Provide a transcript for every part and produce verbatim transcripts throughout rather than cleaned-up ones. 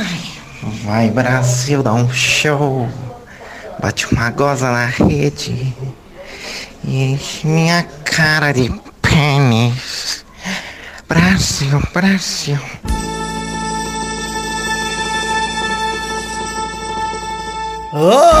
Ai, vai Brasil, dá um show. Bate uma goza na rede e enche minha cara de pênis. Brasil, Brasil. Ah,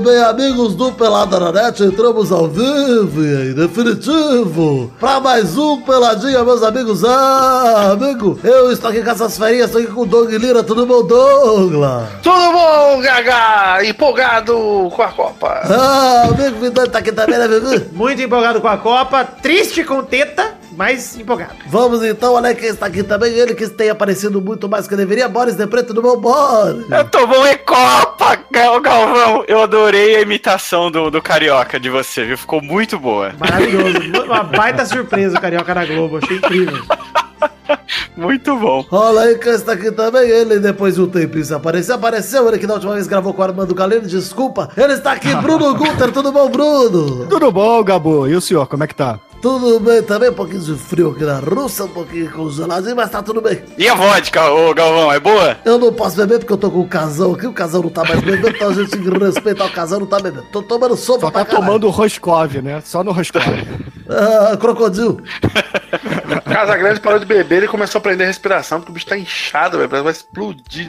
bem, amigos do Pelada na Net, entramos ao vivo e em definitivo pra mais um Peladinha, meus amigos. Ah, amigo, eu estou aqui com essas ferinhas, estou aqui com o Doug Lira. Tudo bom, Douglas? Tudo bom, Gaga? Empolgado com a Copa. Ah, amigo, o Vidani tá aqui também, né, amigo? Muito empolgado com a Copa, triste com teta, mais empolgado. Vamos então, olha quem está aqui também, ele que tem aparecido muito mais que deveria, Boris de Preto do Bom Boris. Eu tô bom em Copa, Galvão. Eu adorei a imitação do, do Carioca de você, viu? Ficou muito boa. Maravilhoso. Uma baita surpresa o Carioca na Globo, achei incrível. Muito bom. Olha aí quem está aqui também, ele depois de um tempinho se apareceu, apareceu, ele que da última vez gravou com a Armando Galeno, desculpa, ele está aqui, Bruno Gunter. Tudo bom, Bruno? Tudo bom, Gabo, e o senhor, como é que tá? Tudo bem também, um pouquinho de frio aqui na Rússia, um pouquinho congeladinho, mas tá tudo bem. E a vodka, ô Galvão, é boa? Eu não posso beber porque eu tô com o casão aqui, o casão não tá mais bebendo, então a gente tem que respeitar o casão, não tá bebendo. Tô tomando sopa. Só tá pra tomando Roscov, né? Só no Roscov. Ah, crocodilo. Casa Grande parou de beber e começou a prender a respiração, porque o bicho tá inchado, velho, vai explodir.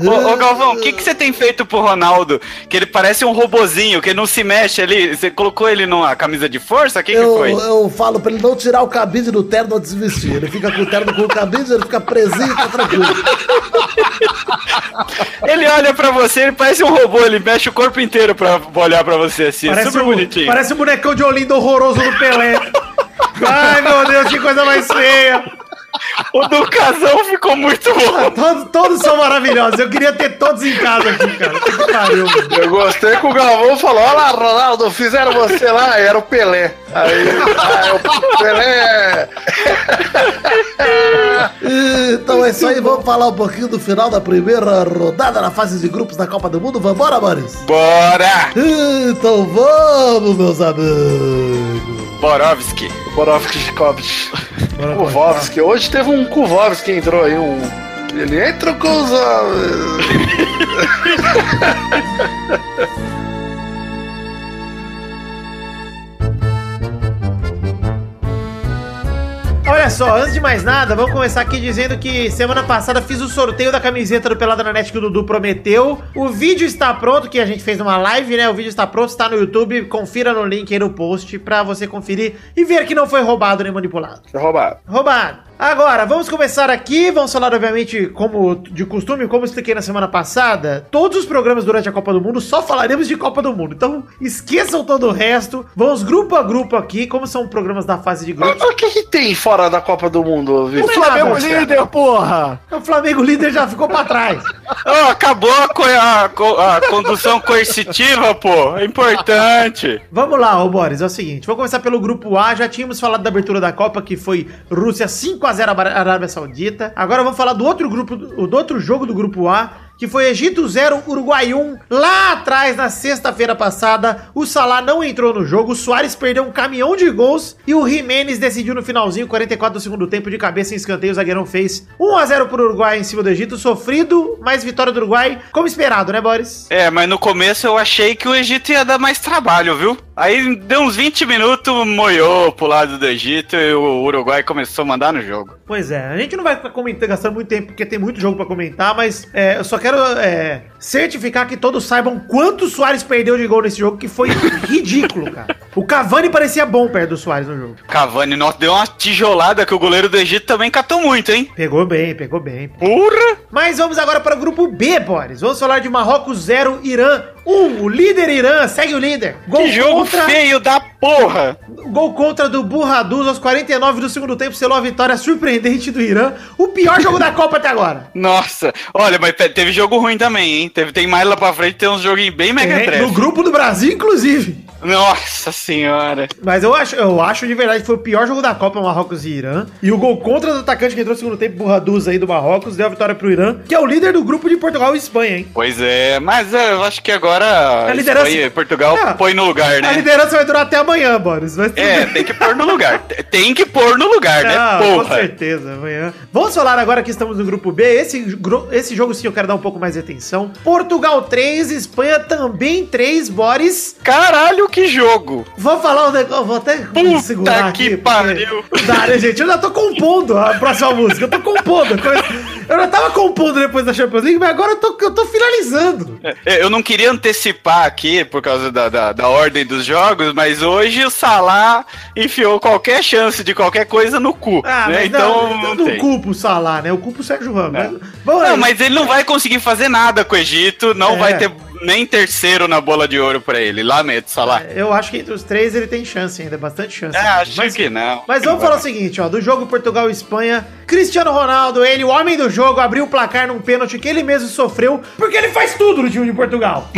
Ô, ô Galvão, o que, que você tem feito pro Ronaldo? Que ele parece um robozinho, que ele não se mexe ali. Você colocou ele numa camisa de força? Quem eu, que foi? Eu falo pra ele não tirar o cabide do terno antes de vestir. Ele fica com o terno com o cabide, ele fica presinho e tá tranquilo. Ele olha pra você, ele parece um robô, ele mexe o corpo inteiro pra olhar pra você assim. Parece super um, bonitinho. Parece um bonecão de Olinda horroroso do Pelé. Ai meu Deus, que coisa mais feia. O do casão ficou muito bom. Ah, todos, todos são maravilhosos. Eu queria ter todos em casa aqui, cara. Que pariu. Eu gostei que o Galvão falou: olha lá, Ronaldo, fizeram você lá. Era o Pelé. Aí, ah, o Pelé. Então é isso aí. Vamos falar um pouquinho do final da primeira rodada na fase de grupos da Copa do Mundo. Vambora, Boris? Bora! Então vamos, meus amigos. Borovski. Borovski Kovski. Kuvovski. Hoje teve um Kuvovski que entrou aí, um... Ele entra com os... Olha só, antes de mais nada, vamos começar aqui dizendo que semana passada fiz o sorteio da camiseta do Pelada na Net que o Dudu prometeu. O vídeo está pronto, que a gente fez numa live, né? O vídeo está pronto, está no YouTube. Confira no link aí no post pra você conferir e ver que não foi roubado nem manipulado. Foi roubado. Roubado. Agora, vamos começar aqui, vamos falar obviamente como de costume, como eu expliquei na semana passada, todos os programas durante a Copa do Mundo só falaremos de Copa do Mundo, então esqueçam todo o resto, vamos grupo a grupo aqui, como são programas da fase de grupos. O que, que tem fora da Copa do Mundo, Vitor? O Flamengo líder, porra! O Flamengo líder já ficou pra trás. Oh, acabou a, co a, co a condução coercitiva, pô, é importante. Vamos lá, ô Boris, é o seguinte, vou começar pelo Grupo A, já tínhamos falado da abertura da Copa, que foi Rússia cinco a zero Arábia Saudita. Agora vamos falar do outro grupo, do outro jogo do Grupo A, que foi Egito zero, Uruguai um. Lá atrás, na sexta-feira passada, o Salah não entrou no jogo, o Suárez perdeu um caminhão de gols e o Jiménez decidiu no finalzinho, quarenta e quatro do segundo tempo, de cabeça em escanteio, o zagueirão fez um a zero pro Uruguai em cima do Egito, sofrido, mas vitória do Uruguai, como esperado, né, Boris? É, mas no começo eu achei que o Egito ia dar mais trabalho, viu? Aí deu uns vinte minutos, moiou pro lado do Egito e o Uruguai começou a mandar no jogo. Pois é, a gente não vai ficar comentando, gastando muito tempo, porque tem muito jogo pra comentar, mas é, eu só quero é, certificar que todos saibam quanto o Suárez perdeu de gol nesse jogo, que foi ridículo, cara. O Cavani parecia bom perto do Suárez no jogo. Cavani, nossa, deu uma tijolada que o goleiro do Egito também catou muito, hein? Pegou bem, pegou bem. Porra! Mas vamos agora para o Grupo B, Boris. Vamos falar de Marrocos zero, Irã um. O líder Irã, segue o líder. Gol que jogo contra... feio da porra! Gol contra do Burraduz aos quarenta e nove do segundo tempo, selou a vitória surpreendente do Irã. O pior jogo da Copa até agora. Nossa, olha, mas teve jogo ruim também, hein? Teve, tem mais lá pra frente, tem uns joguinhos bem mega é, no Grupo do Brasil, inclusive. Nossa senhora. Mas eu acho, eu acho de verdade que foi o pior jogo da Copa, Marrocos e Irã. E o gol contra do atacante que entrou no segundo tempo, Burraduz aí do Marrocos, deu a vitória pro Irã, que é o líder do grupo de Portugal e Espanha, hein? Pois é, mas eu acho que agora agora a liderança... Espanha, Portugal ah, põe no lugar, né? A liderança vai durar até amanhã, Boris. Mas é, tem que pôr no lugar. Tem que pôr no lugar, ah, né? Porra. Com certeza, amanhã. Vamos falar agora que estamos no grupo B. Esse, esse jogo sim eu quero dar um pouco mais de atenção. Portugal três, Espanha também três, Boris. Caralho, que jogo! Vou falar um negócio, vou até Puta segurar que aqui. Pariu! Dá, gente, eu já tô compondo a próxima música. Eu tô compondo. Eu já tava compondo depois da Champions League, mas agora eu tô, eu tô finalizando. É, eu não queria antecipar aqui por causa da, da, da ordem dos jogos, mas hoje o Salah enfiou qualquer chance de qualquer coisa no cu. Ah, né? Mas então, não, não, não, não culpo o Salah, né? Eu culpo o Sérgio Ramos. É. Mas, bom, não, aí, mas ele não vai conseguir fazer nada com o Egito, não é. vai ter... nem terceiro na bola de ouro pra ele. Lamento, Salah. É, eu acho que entre os três ele tem chance ainda, bastante chance. É, ainda. acho mas, que não. Mas vamos falar o seguinte, ó, do jogo Portugal e Espanha, Cristiano Ronaldo, ele, o homem do jogo, abriu o placar num pênalti que ele mesmo sofreu, porque ele faz tudo no time de Portugal.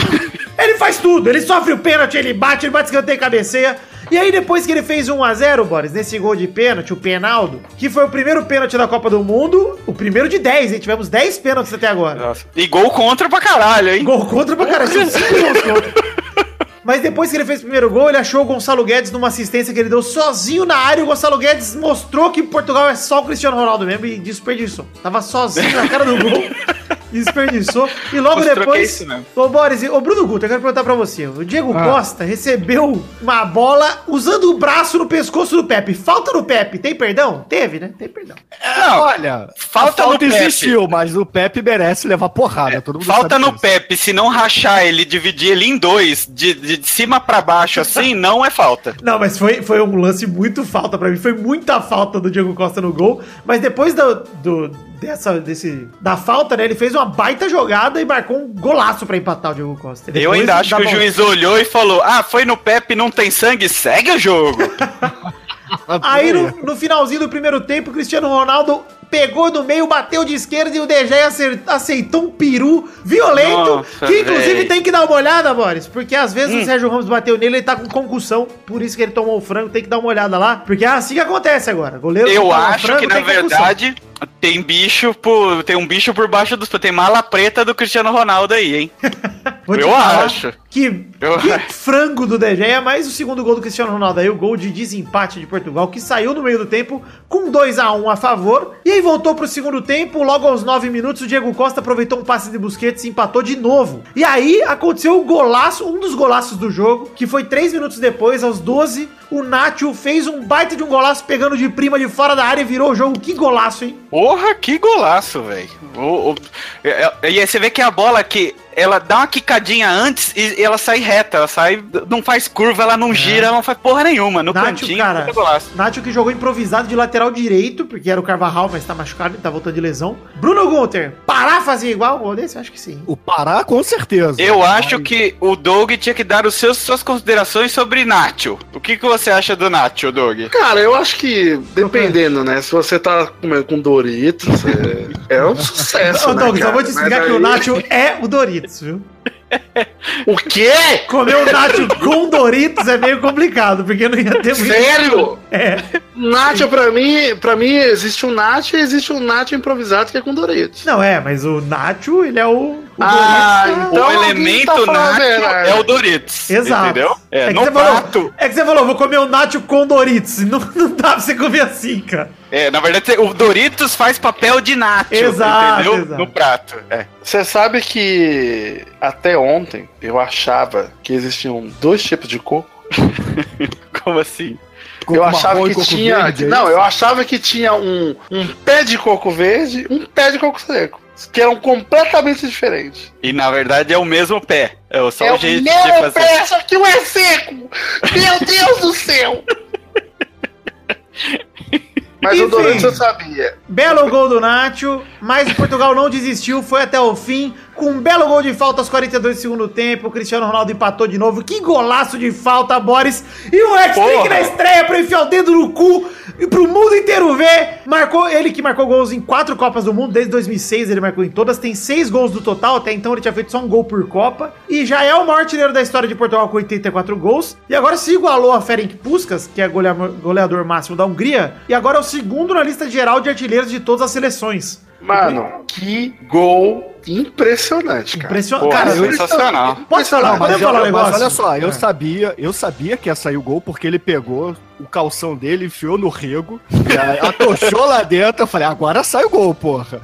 Ele faz tudo, ele sofre o pênalti, ele bate, ele bate escanteio e cabeceia. E aí depois que ele fez um a zero, Boris, nesse gol de pênalti, o penaldo, que foi o primeiro pênalti da Copa do Mundo, o primeiro de dez, hein? Tivemos dez pênaltis até agora. Nossa. E gol contra pra caralho, hein? Gol contra pra caralho, são cinco gols contra. Mas depois que ele fez o primeiro gol, ele achou o Gonçalo Guedes numa assistência que ele deu sozinho na área, e o Gonçalo Guedes mostrou que Portugal é só o Cristiano Ronaldo mesmo e desperdiçou. Tava sozinho na cara do gol. Desperdiçou. E logo Mostrou depois. É ô, Boris, ô, Bruno Gunter, eu quero perguntar pra você. O Diego ah. Costa recebeu uma bola usando o braço no pescoço do Pepe. Falta no Pepe. Tem perdão? Teve, né? Tem perdão. Não, olha, falta, falta no existiu, Pepe. Mas o Pepe merece levar porrada. É, todo mundo falta no isso. Pepe. Se não rachar ele, dividir ele em dois, de, de, de cima pra baixo, assim, não é falta. Não, mas foi, foi um lance muito falta pra mim. Foi muita falta do Diego Costa no gol. Mas depois do. do Dessa, desse, da falta, né? Ele fez uma baita jogada e marcou um golaço pra empatar o Diego Costa. Depois, eu ainda acho que o juiz olhou e falou: ah, foi no Pepe, não tem sangue, segue o jogo. Aí no, no finalzinho do primeiro tempo, o Cristiano Ronaldo pegou no meio, bateu de esquerda e o De Gea aceitou um peru violento, Nossa, que inclusive véi. tem que dar uma olhada, Boris, porque às vezes hum. o Sérgio Ramos bateu nele, ele tá com concussão, por isso que ele tomou o frango, tem que dar uma olhada lá, porque é assim que acontece agora, goleiro Eu acho frango, que na verdade concussão. tem bicho por, tem um bicho por baixo dos, tem mala preta do Cristiano Ronaldo aí, hein? Eu acho. Que, Eu que acho. frango do De Gea, mas o segundo gol do Cristiano Ronaldo aí, o gol de desempate de Portugal, que saiu no meio do tempo com dois a um a favor, e aí voltou pro segundo tempo, logo aos nove minutos, o Diego Costa aproveitou um passe de Busquets e empatou de novo. E aí aconteceu o golaço, um dos golaços do jogo, que foi três minutos depois, aos doze, o Nacho fez um baita de um golaço pegando de prima de fora da área e virou o jogo. Que golaço, hein? Porra, que golaço, velho. E aí você vê que a bola que ela dá uma quicadinha antes e ela sai reta, ela sai, não faz curva, ela não gira, ela não faz porra nenhuma. No Nacho, cantinho, cara, golaço. Nacho que jogou improvisado de lateral direito, porque era o Carvajal, mas tá machucado, tá voltando de lesão. Bruno Gunter, Pará fazia igual? Ou desse? Acho que sim. O Pará, com certeza. Eu Ai. acho que o Doug tinha que dar os seus, suas considerações sobre Nacho. O que, que você acha do Nacho, Doug? Cara, eu acho que, dependendo, né, se você tá comendo com Doritos, é, é um sucesso, Ô, né, Doug, cara? Só vou te explicar aí... que o Nacho é o Doritos. Viu? O quê? Comer o Nacho com Doritos é meio complicado, porque não ia ter muito. Sério? É. Nacho, pra mim, pra mim, existe um Nacho e existe um Nacho improvisado que é com Doritos. Não, é, mas o Nacho, ele é o. O ah, Doritos, então o elemento tá Nacho é o Doritos. Exato. Entendeu? É, é, que falou, é que você falou, vou comer o Nacho com Doritos. Não, não dá pra você comer assim, cara. É, na verdade, o Doritos faz papel de Nacho, exato, entendeu? Exato. No prato. Você é. sabe que até ontem eu achava que existiam dois tipos de coco. Como assim? Coco eu achava que tinha... Verde, é não, eu achava que tinha um, um pé de coco verde e um pé de coco seco. Que eram completamente diferentes. E na verdade é o mesmo pé. É só é o jeito de fazer. É o mesmo pé, só que um é seco. Meu Deus do céu. Mas Enfim, o Doritos eu sabia. Belo gol do Nacho, mas o Portugal não desistiu, foi até o fim. Com um belo gol de falta aos quarenta e dois do segundo tempo, o Cristiano Ronaldo empatou de novo. Que golaço de falta, Boris. E o hat-trick na estreia pra enfiar o dedo no cu e pro mundo inteiro ver. Marcou, ele que marcou gols em quatro Copas do Mundo, desde dois mil e seis ele marcou em todas. Tem seis gols do total, até então ele tinha feito só um gol por Copa. E já é o maior artilheiro da história de Portugal com oitenta e quatro gols. E agora se igualou a Ferenc Puskas, que é goleador máximo da Hungria. E agora é o segundo na lista geral de artilheiros de todas as seleções. Mano, que gol impressionante, cara. Impression... Pô, cara, sensacional. Ele... Pode falar, mas, falar eu, um mas olha só, eu é. sabia, eu sabia que ia sair o gol porque ele pegou o calção dele, enfiou no rego, atochou lá dentro, eu falei, agora sai o gol, porra.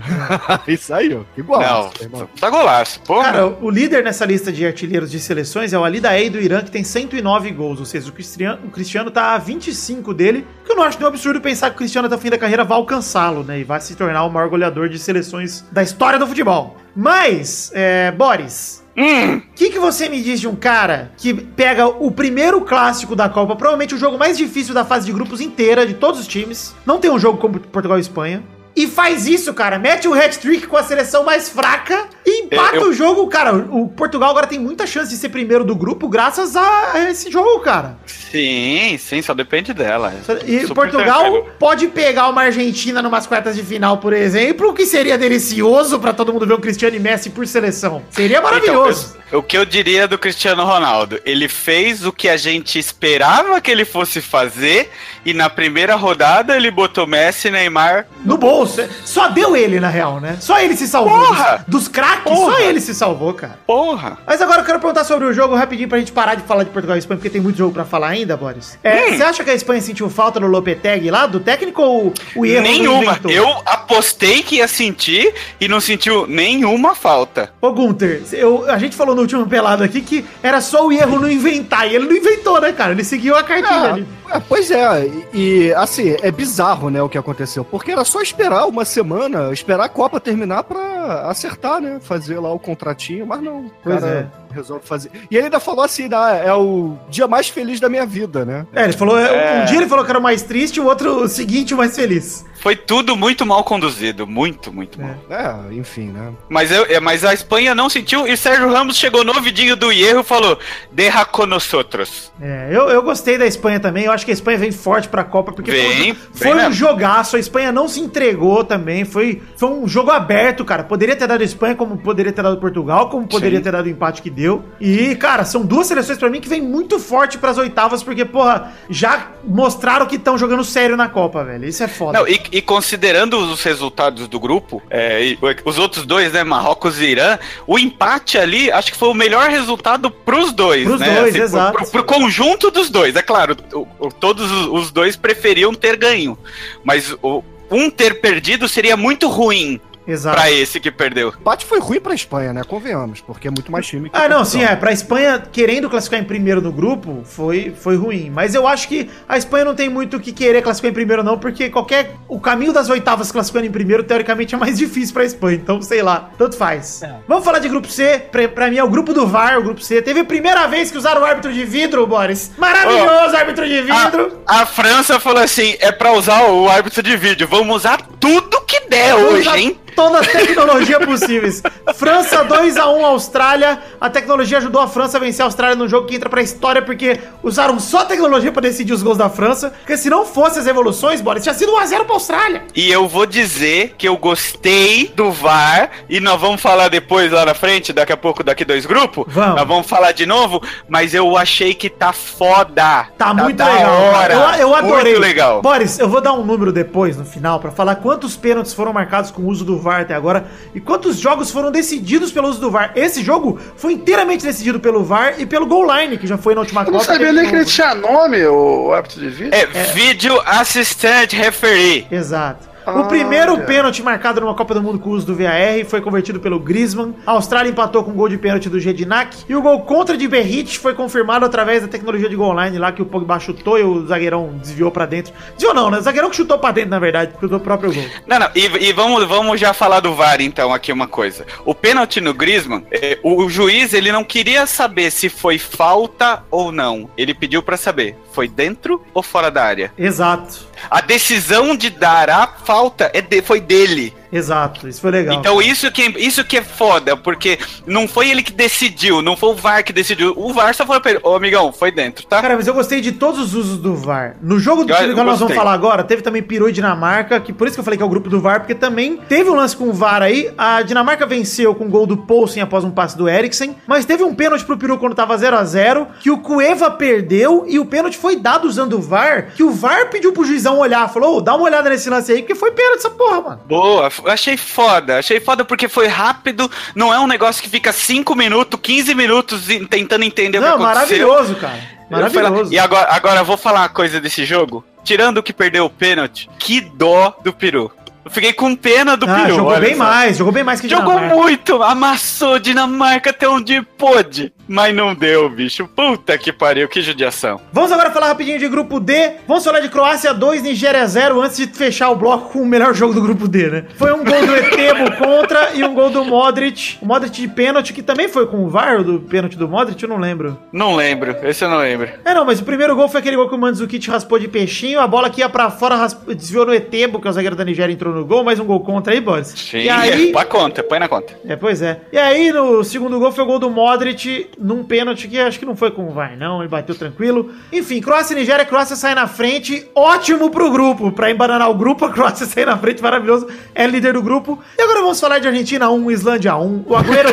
E saiu. Igual. Não, tá golaço, porra. Cara, o líder nessa lista de artilheiros de seleções é o Ali Daei do Irã, que tem cento e nove gols, ou seja, o Cristiano, o Cristiano tá a vinte e cinco dele, que eu não acho nenhum absurdo pensar que o Cristiano até o fim da carreira vai alcançá-lo, né, e vai se tornar o maior goleador de seleções da história do futebol. Mas, é, Boris, o hum. que, que você me diz de um cara que pega o primeiro clássico da Copa, provavelmente o jogo mais difícil da fase de grupos inteira, de todos os times, não tem um jogo como Portugal e Espanha, e faz isso, cara, mete um hat-trick com a seleção mais fraca e empata eu, eu... o jogo, cara, o Portugal agora tem muita chance de ser primeiro do grupo graças a esse jogo, cara. Sim, sim, só depende dela. E Super Portugal tranquilo. Pode pegar uma Argentina numas quartas de final, por exemplo, que seria delicioso pra todo mundo ver o Cristiano e Messi por seleção. Seria maravilhoso. Então, eu, o que eu diria do Cristiano Ronaldo, ele fez o que a gente esperava que ele fosse fazer e na primeira rodada ele botou Messi e Neymar no bolso. Só deu ele, na real, né? Só ele se salvou. Porra! Dos, dos craques, só ele se salvou, cara. Porra! Mas agora eu quero perguntar sobre o jogo rapidinho pra gente parar de falar de Portugal e Espanha, porque tem muito jogo pra falar ainda, Boris. É, hum. Você acha que a Espanha sentiu falta no Lopetegui lá, do técnico, ou o erro nenhuma. Do eu apostei que ia sentir e não sentiu nenhuma falta. Ô, Gunter, eu, a gente falou no último pelado aqui que era só o erro no inventar, e ele não inventou, né, cara? Ele seguiu a cartilha ah, ali. É, pois é, e assim, é bizarro, né, o que aconteceu, porque era só esperar uma semana, esperar a Copa terminar pra acertar, né? Fazer lá o contratinho, mas não. Pois cara... é. Resolve fazer. E ele ainda falou assim, ah, é o dia mais feliz da minha vida, né? É, ele falou, é... um dia ele falou que era o mais triste, o outro, o seguinte, o mais feliz. Foi tudo muito mal conduzido, muito, muito é. mal. É, enfim, né? Mas, eu, é, mas a Espanha não sentiu, e Sérgio Ramos chegou no vidinho do Hierro e falou, derra con nosotros. É, eu, eu gostei da Espanha também, eu acho que a Espanha vem forte pra Copa, porque vem, foi, foi um mesmo. jogaço, a Espanha não se entregou também, foi, foi um jogo aberto, cara, poderia ter dado a Espanha, como poderia ter dado Portugal, como poderia Sim. ter dado o empate que deu. E, cara, são duas seleções pra mim que vem muito forte pras oitavas, porque, porra, já mostraram que estão jogando sério na Copa, velho. Isso é foda. Não, e, e considerando os resultados do grupo, é, e, os outros dois, né, Marrocos e Irã, o empate ali, acho que foi o melhor resultado pros dois, pros né? Pros dois, assim, exato. Pro, pro, pro conjunto dos dois, é claro, o, o, todos os dois preferiam ter ganho, mas o, um ter perdido seria muito ruim. Exato. Pra esse que perdeu. O empate foi ruim pra Espanha, né? Convenhamos, porque é muito mais time que... Ah, não, sim, é. Pra Espanha, querendo classificar em primeiro no grupo, foi, foi ruim. Mas eu acho que a Espanha não tem muito o que querer classificar em primeiro, não, porque qualquer... O caminho das oitavas classificando em primeiro, teoricamente, é mais difícil pra Espanha. Então, sei lá, tanto faz. É. Vamos falar de grupo C. Pra, pra mim é o grupo do V A R, o grupo C. Teve a primeira vez que usaram o árbitro de vidro, Boris. Maravilhoso, oh, árbitro de vidro. A, a França falou assim, é pra usar o árbitro de vidro. Vamos usar tudo que der Vamos hoje, usar... hein? Toda a tecnologia possíveis. França dois a um, Austrália. A tecnologia ajudou a França a vencer a Austrália num jogo que entra pra história, porque usaram só a tecnologia pra decidir os gols da França. Porque se não fosse as evoluções, Boris, tinha sido um a zero pra Austrália. E eu vou dizer que eu gostei do V A R, e nós vamos falar depois lá na frente, daqui a pouco, daqui dois grupos. Vamos. Nós vamos falar de novo, mas eu achei que tá foda. Tá, tá muito legal. Hora. Eu, eu adorei. Muito legal. Boris, eu vou dar um número depois, no final, pra falar quantos pênaltis foram marcados com o uso do V A R até agora, e quantos jogos foram decididos pelo uso do V A R. Esse jogo foi inteiramente decidido pelo V A R e pelo Goal Line, que já foi na última Copa. Eu não sabia nem que ele tinha nome, o árbitro de vídeo. É, é. Video Assistant Referee. Exato. O primeiro ah, pênalti marcado numa Copa do Mundo com o uso do V A R foi convertido pelo Griezmann. A Austrália empatou com um gol de pênalti do Jedinak. E o gol contra de Berrit foi confirmado através da tecnologia de goal line lá, que o Pogba chutou e o zagueirão desviou pra dentro. Desviou não, né? O zagueirão que chutou pra dentro, na verdade, porque o próprio gol. Não, não. E, e vamos, vamos já falar do V A R, então, aqui uma coisa. O pênalti no Griezmann, eh, o, o juiz, ele não queria saber se foi falta ou não. Ele pediu pra saber, foi dentro ou fora da área? Exato. A decisão de dar a falta é de, foi dele. Exato, isso foi legal. Então isso que, isso que é foda, porque não foi ele que decidiu, não foi o V A R que decidiu. O V A R só falou pra ele, ô amigão, foi dentro, tá? Cara, mas eu gostei de todos os usos do V A R. No jogo do que nós vamos falar agora, teve também Peru e Dinamarca, que por isso que eu falei que é o grupo do V A R, porque também teve um lance com o V A R aí. A Dinamarca venceu com o gol do Poulsen após um passe do Eriksen, mas teve um pênalti pro Peru quando tava zero a zero, que o Cueva perdeu, e o pênalti foi dado usando o V A R, que o V A R pediu pro juizão olhar, falou, oh, dá uma olhada nesse lance aí, porque foi pênalti essa porra, mano. Boa, achei foda, achei foda porque foi rápido, não é um negócio que fica cinco minutos, quinze minutos tentando entender não, o que aconteceu. Maravilhoso, cara, maravilhoso. E agora, agora eu vou falar uma coisa desse jogo, tirando que perdeu o pênalti, que dó do Peru. Eu fiquei com pena do ah, Peru. Jogou bem só. mais, jogou bem mais que Dinamarca. Jogou muito, amassou Dinamarca até onde pôde. Mas não deu, bicho. Puta que pariu, que judiação. Vamos agora falar rapidinho de grupo D. Vamos falar de Croácia dois, Nigéria zero, antes de fechar o bloco com o melhor jogo do grupo D, né? Foi um gol do Etebo contra e um gol do Modric. O Modric de pênalti, que também foi com o V A R do pênalti do Modric, eu não lembro. Não lembro, esse eu não lembro. É, não, mas o primeiro gol foi aquele gol que o Mandzukic raspou de peixinho, a bola que ia pra fora raspou, desviou no Etebo, que é o zagueiro da Nigéria, entrou no gol, mais um gol contra aí, Boris. Sim, e aí, é, põe conta, põe na conta. É, pois é. E aí, no segundo gol, foi o gol do Modric, num pênalti que acho que não foi com o V A R, não, ele bateu tranquilo. Enfim, Croácia e Nigéria, Croácia sai na frente, ótimo pro grupo, pra embananar o grupo, a Croácia sai na frente, maravilhoso, é líder do grupo. E agora vamos falar de Argentina um, Islândia um, o Agüero,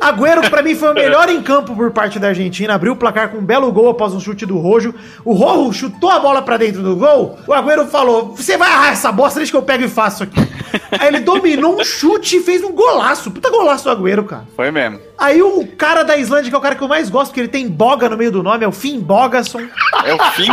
Agüero que pra mim foi o melhor em campo por parte da Argentina, abriu o placar com um belo gol após um chute do Rojo, o Rojo chutou a bola pra dentro do gol, o Agüero falou, você vai arrar essa bosta, deixa que eu pego e faço aqui. Aí ele dominou um chute e fez um golaço. Puta golaço do Agüero, cara. Foi mesmo. Aí o cara da Islândia, que é o cara que eu mais gosto, porque ele tem Boga no meio do nome, é o Finn Bogason. É o Finn?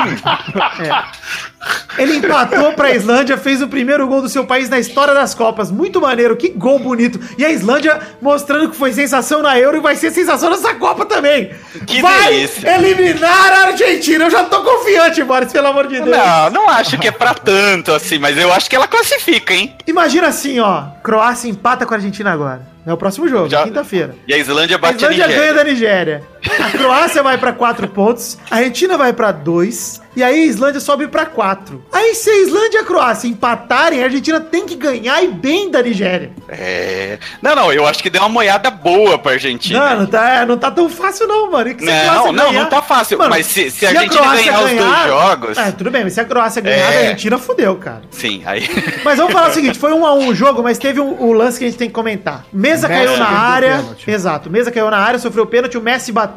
É. Ele empatou pra Islândia, fez o primeiro gol do seu país na história das Copas. Muito maneiro, que gol bonito. E a Islândia mostrando que foi sensação na Euro e vai ser sensação nessa Copa também. Que vai delícia. Eliminar a Argentina. Eu já tô confiante, Boris, pelo amor de Deus. Não, não acho que é pra tanto assim, mas eu acho que ela classifica, hein? Imagina assim, ó, Croácia empata com a Argentina agora. É o próximo jogo, já... quinta-feira. E a Islândia bate a Nigéria. A Islândia ganha da Nigéria. A Croácia vai pra quatro pontos, a Argentina vai pra dois, e aí a Islândia sobe pra quatro. Aí se a Islândia e a Croácia empatarem, a Argentina tem que ganhar e bem da Nigéria. É... Não, não, eu acho que deu uma moiada boa pra Argentina. Não, não tá, não tá tão fácil não, mano. Que não, não, não, não tá fácil. Mano, mas se, se, se a Argentina a ganhar, ganhar os dois jogos... É, tudo bem, mas se a Croácia ganhar, é... a Argentina fodeu, cara. Sim, aí... Mas vamos falar o seguinte, foi um a um o jogo, mas teve um, um lance que a gente tem que comentar. Mesa caiu na área. Exato, Mesa caiu na área, sofreu o pênalti, o Messi bateu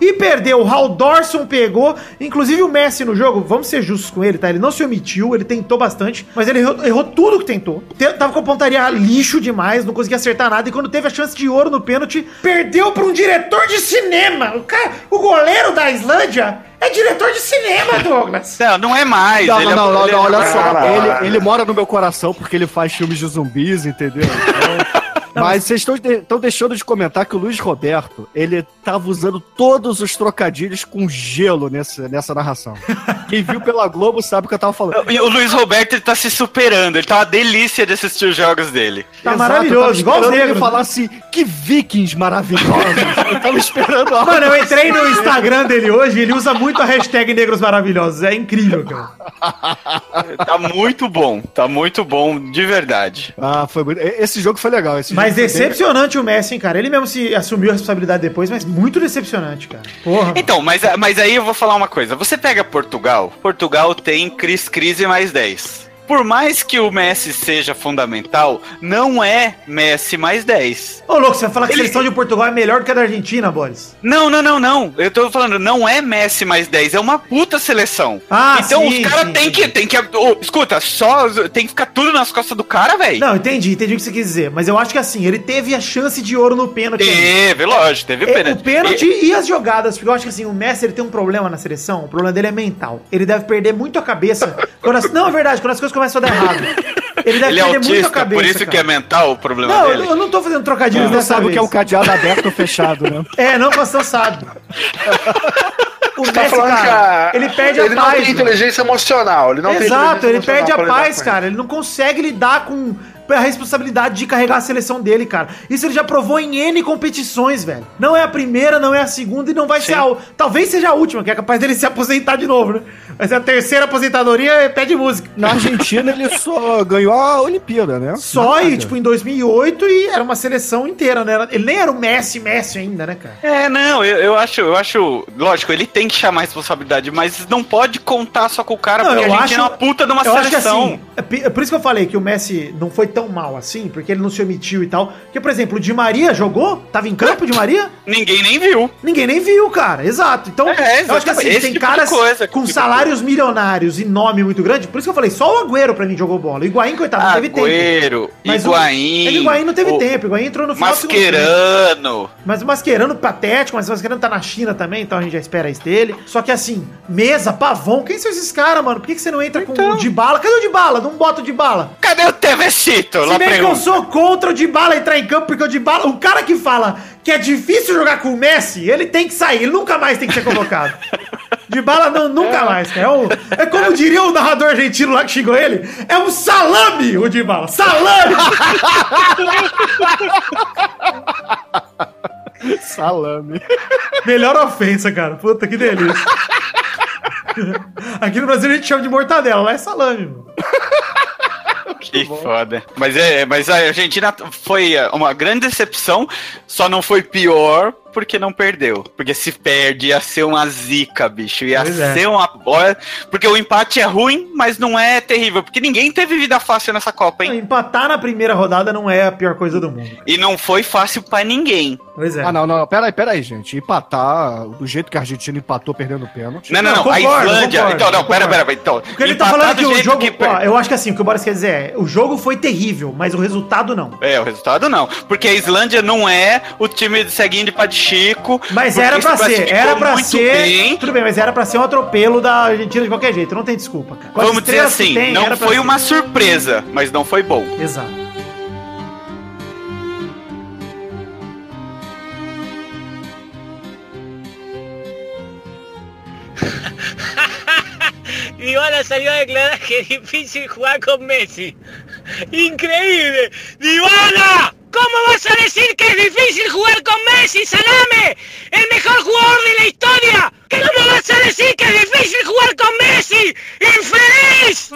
e perdeu. O Hal Dorson pegou. Inclusive o Messi no jogo, vamos ser justos com ele, tá? Ele não se omitiu, ele tentou bastante, mas ele errou, errou tudo que tentou. Tava com a pontaria lixo demais, não conseguia acertar nada. E quando teve a chance de ouro no pênalti, perdeu pra um diretor de cinema. O cara, o goleiro da Islândia... É diretor de cinema, Douglas. Não, não é mais. Não, ele não, é, não, ele não, é não, olha só. Ele, ele mora no meu coração porque ele faz filmes de zumbis, entendeu? Então... Mas vocês estão de, deixando de comentar que o Luiz Roberto, ele tava usando todos os trocadilhos com gelo nessa, nessa narração. Quem viu pela Globo sabe o que eu tava falando. O, o Luiz Roberto, ele tá se superando. Ele tá uma delícia de assistir os jogos dele. Tá Exato, maravilhoso. Igual o ele falar assim, que vikings maravilhosos. Eu tava esperando algo. Mano, eu entrei no Instagram dele hoje e ele usa muito muito a hashtag negros maravilhosos, é incrível, cara. Tá muito bom, tá muito bom, de verdade. Ah, foi muito... Esse jogo foi legal. Esse mas decepcionante bem... o Messi, hein, cara. Ele mesmo se assumiu a responsabilidade depois, mas muito decepcionante, cara. Porra. Então, mas, mas aí eu vou falar uma coisa. Você pega Portugal, Portugal tem Cris Cris e mais dez. Por mais que o Messi seja fundamental, não é Messi mais dez. Ô, louco, você vai falar que a seleção de Portugal é melhor do que a da Argentina, Boris? Não, não, não, não. Eu tô falando, não é Messi mais dez, é uma puta seleção. Ah, então sim, os caras tem que... Tem que oh, escuta, só tem que ficar tudo nas costas do cara, velho. Não, entendi, entendi o que você quis dizer. Mas eu acho que assim, ele teve a chance de ouro no pênalti. Teve, lógico, teve o pênalti. O pênalti e... e as jogadas, porque eu acho que assim, o Messi ele tem um problema na seleção, o problema dele é mental. Ele deve perder muito a cabeça. Quando as... Não, é verdade, quando as coisas começou a dar errado. Ele deve ele é autista, muito a cabeça, por isso cara. Que é mental o problema não, dele. Não, eu não tô fazendo trocadilhos dessa sabe vez. O que é o cadeado aberto ou fechado, né? É, não, você não sabe. O Messi, tá cara, ele perde ele a paz. Ele não tem inteligência mano. emocional. Ele não Exato, tem ele perde a paz, cara. Ele não consegue lidar com a responsabilidade de carregar a seleção dele, cara. Isso ele já provou em N competições, velho. Não é a primeira, não é a segunda e não vai Sim. ser a... Talvez seja a última, que é capaz dele se aposentar de novo, né? Mas a terceira aposentadoria pede música. Na Argentina ele só ganhou a Olimpíada, né? Só, e tipo, em dois mil e oito e era uma seleção inteira, né? Ele nem era o Messi, Messi ainda, né, cara? É, não, eu, eu acho, eu acho... Lógico, ele tem que chamar a responsabilidade, mas não pode contar só com o cara, não, porque a gente acho, é uma puta de uma seleção. Assim, é por isso que eu falei que o Messi não foi tão tão mal assim, porque ele não se omitiu e tal. Porque, por exemplo, o Di Maria jogou, tava em campo o Di Maria? Ninguém nem viu. Ninguém nem viu, cara, exato. Então, é, eu acho que assim, tem tipo caras coisa, com tipo salário vários milionários e nome muito grande, por isso que eu falei, só o Agüero pra mim jogou bola. O Higuaín, coitado, não teve tempo. Agüero, Higuaín... O Higuaín não teve tempo, o Higuaín entrou no final do segundo tempo. Mascherano. Mas o Mascherano patético, mas o Mascherano tá na China também, então a gente já espera isso dele. Só que assim, Mesa, Pavon, quem são esses caras, mano? Por que, que você não entra então... com o Dybala? Cadê o Dybala? Não bota o Dybala. Cadê o Tevecito? Se bem que eu sou contra o Dybala entrar em campo, porque o Dybala, o cara que fala que é difícil jogar com o Messi, ele tem que sair, ele nunca mais tem que ser convocado. Dybala não, nunca é. mais, cara. É, um, é como diria o narrador argentino lá que xingou ele, é um salame o Dybala. Salame! Salame. Melhor ofensa, cara. Puta, que delícia. Aqui no Brasil a gente chama de mortadela, lá é salame, mano. Que foda. Mas, é, mas a Argentina foi uma grande decepção, só não foi pior porque não perdeu. Porque se perde ia ser uma zica, bicho. Ia pois ser é. uma... Porque o empate é ruim, mas não é terrível. Porque ninguém teve vida fácil nessa Copa, hein? Empatar na primeira rodada não é a pior coisa do mundo. E não foi fácil pra ninguém. Pois é. Ah, não, não. Peraí, peraí, gente. Empatar do jeito que a Argentina empatou perdendo o pênalti. Não, não, não. Concordo, a Islândia... Concordo, então, não, pera, pera, pera. Então, porque ele tá falando que o jogo... Que... Ó, eu acho que assim, o que o Boris quer dizer é... O jogo foi terrível, mas o resultado não. É, o resultado não. Porque a Islândia não é o time de ceguinho de Patichico. Mas era pra ser, era pra ser. Bem. Tudo bem, mas era pra ser um atropelo da Argentina de qualquer jeito. Não tem desculpa, cara. Com Vamos dizer assim, tem, não foi uma ser. surpresa, mas não foi bom. Exato. Dybala salió a declarar que es difícil jugar con Messi. ¡Increíble! ¡Dybala! ¿Cómo vas a decir que es difícil jugar con Messi, Salame? ¡El mejor jugador de la historia! ¿Cómo vas a decir que es difícil jugar con Messi? ¡Infeliz!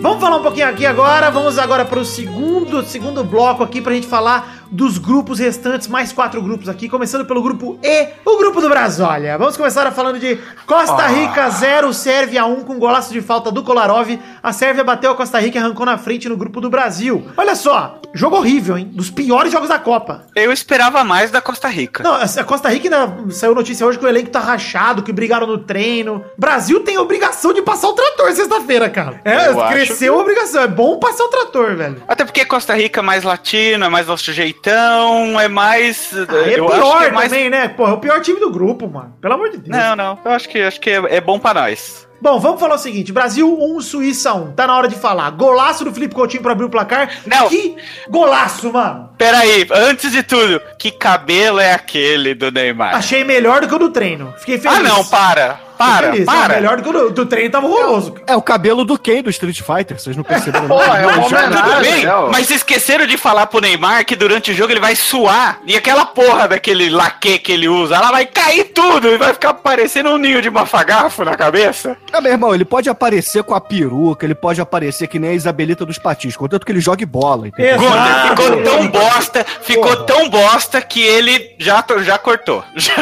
Vamos falar um pouquinho aqui agora, vamos agora para o segundo, segundo bloco aqui pra gente falar dos grupos restantes, mais quatro grupos aqui, começando pelo grupo E, o grupo do Brasólia. Vamos começar falando de Costa Rica zero, Sérvia um, com golaço de falta do Kolarov. A Sérvia bateu a Costa Rica e arrancou na frente no grupo do Brasil. Olha só, jogo horrível, hein? Dos piores jogos da Copa. Eu esperava mais da Costa Rica. Não, a Costa Rica ainda saiu notícia hoje que o elenco tá rachado, que brigaram no treino. Brasil tem obrigação de passar o trator sexta-feira, cara. É, eu acho. Ser uma obrigação, é bom passar o trator, velho. Até porque Costa Rica é mais latino, é mais nosso jeitão, é mais... Ah, é eu pior acho que é mais... também, né? Porra, é o pior time do grupo, mano. Pelo amor de Deus. Não, não. Eu acho que, acho que é, é bom pra nós. Bom, vamos falar o seguinte, Brasil um, Suíça um, tá na hora de falar. Golaço do Felipe Coutinho pra abrir o placar. Não. Que golaço, mano. Pera aí, antes de tudo, que cabelo é aquele do Neymar? Achei melhor do que o do treino. Fiquei feliz. Ah, não, para. Para, feliz, para. É melhor do que o do treino, tava horroroso. É o cabelo do Ken do Street Fighter, vocês não perceberam. Pô, é o homem, tudo bem, mas esqueceram de falar pro Neymar que durante o jogo ele vai suar e aquela porra daquele laque que ele usa, ela vai cair tudo e vai ficar parecendo um ninho de mafagafo na cabeça. Ah, meu irmão, ele pode aparecer com a peruca, ele pode aparecer que nem a Isabelita dos Patins, contanto que ele jogue bola, entendeu? Exato. Ficou tão bosta, ficou porra. tão bosta que ele já, já cortou. Já...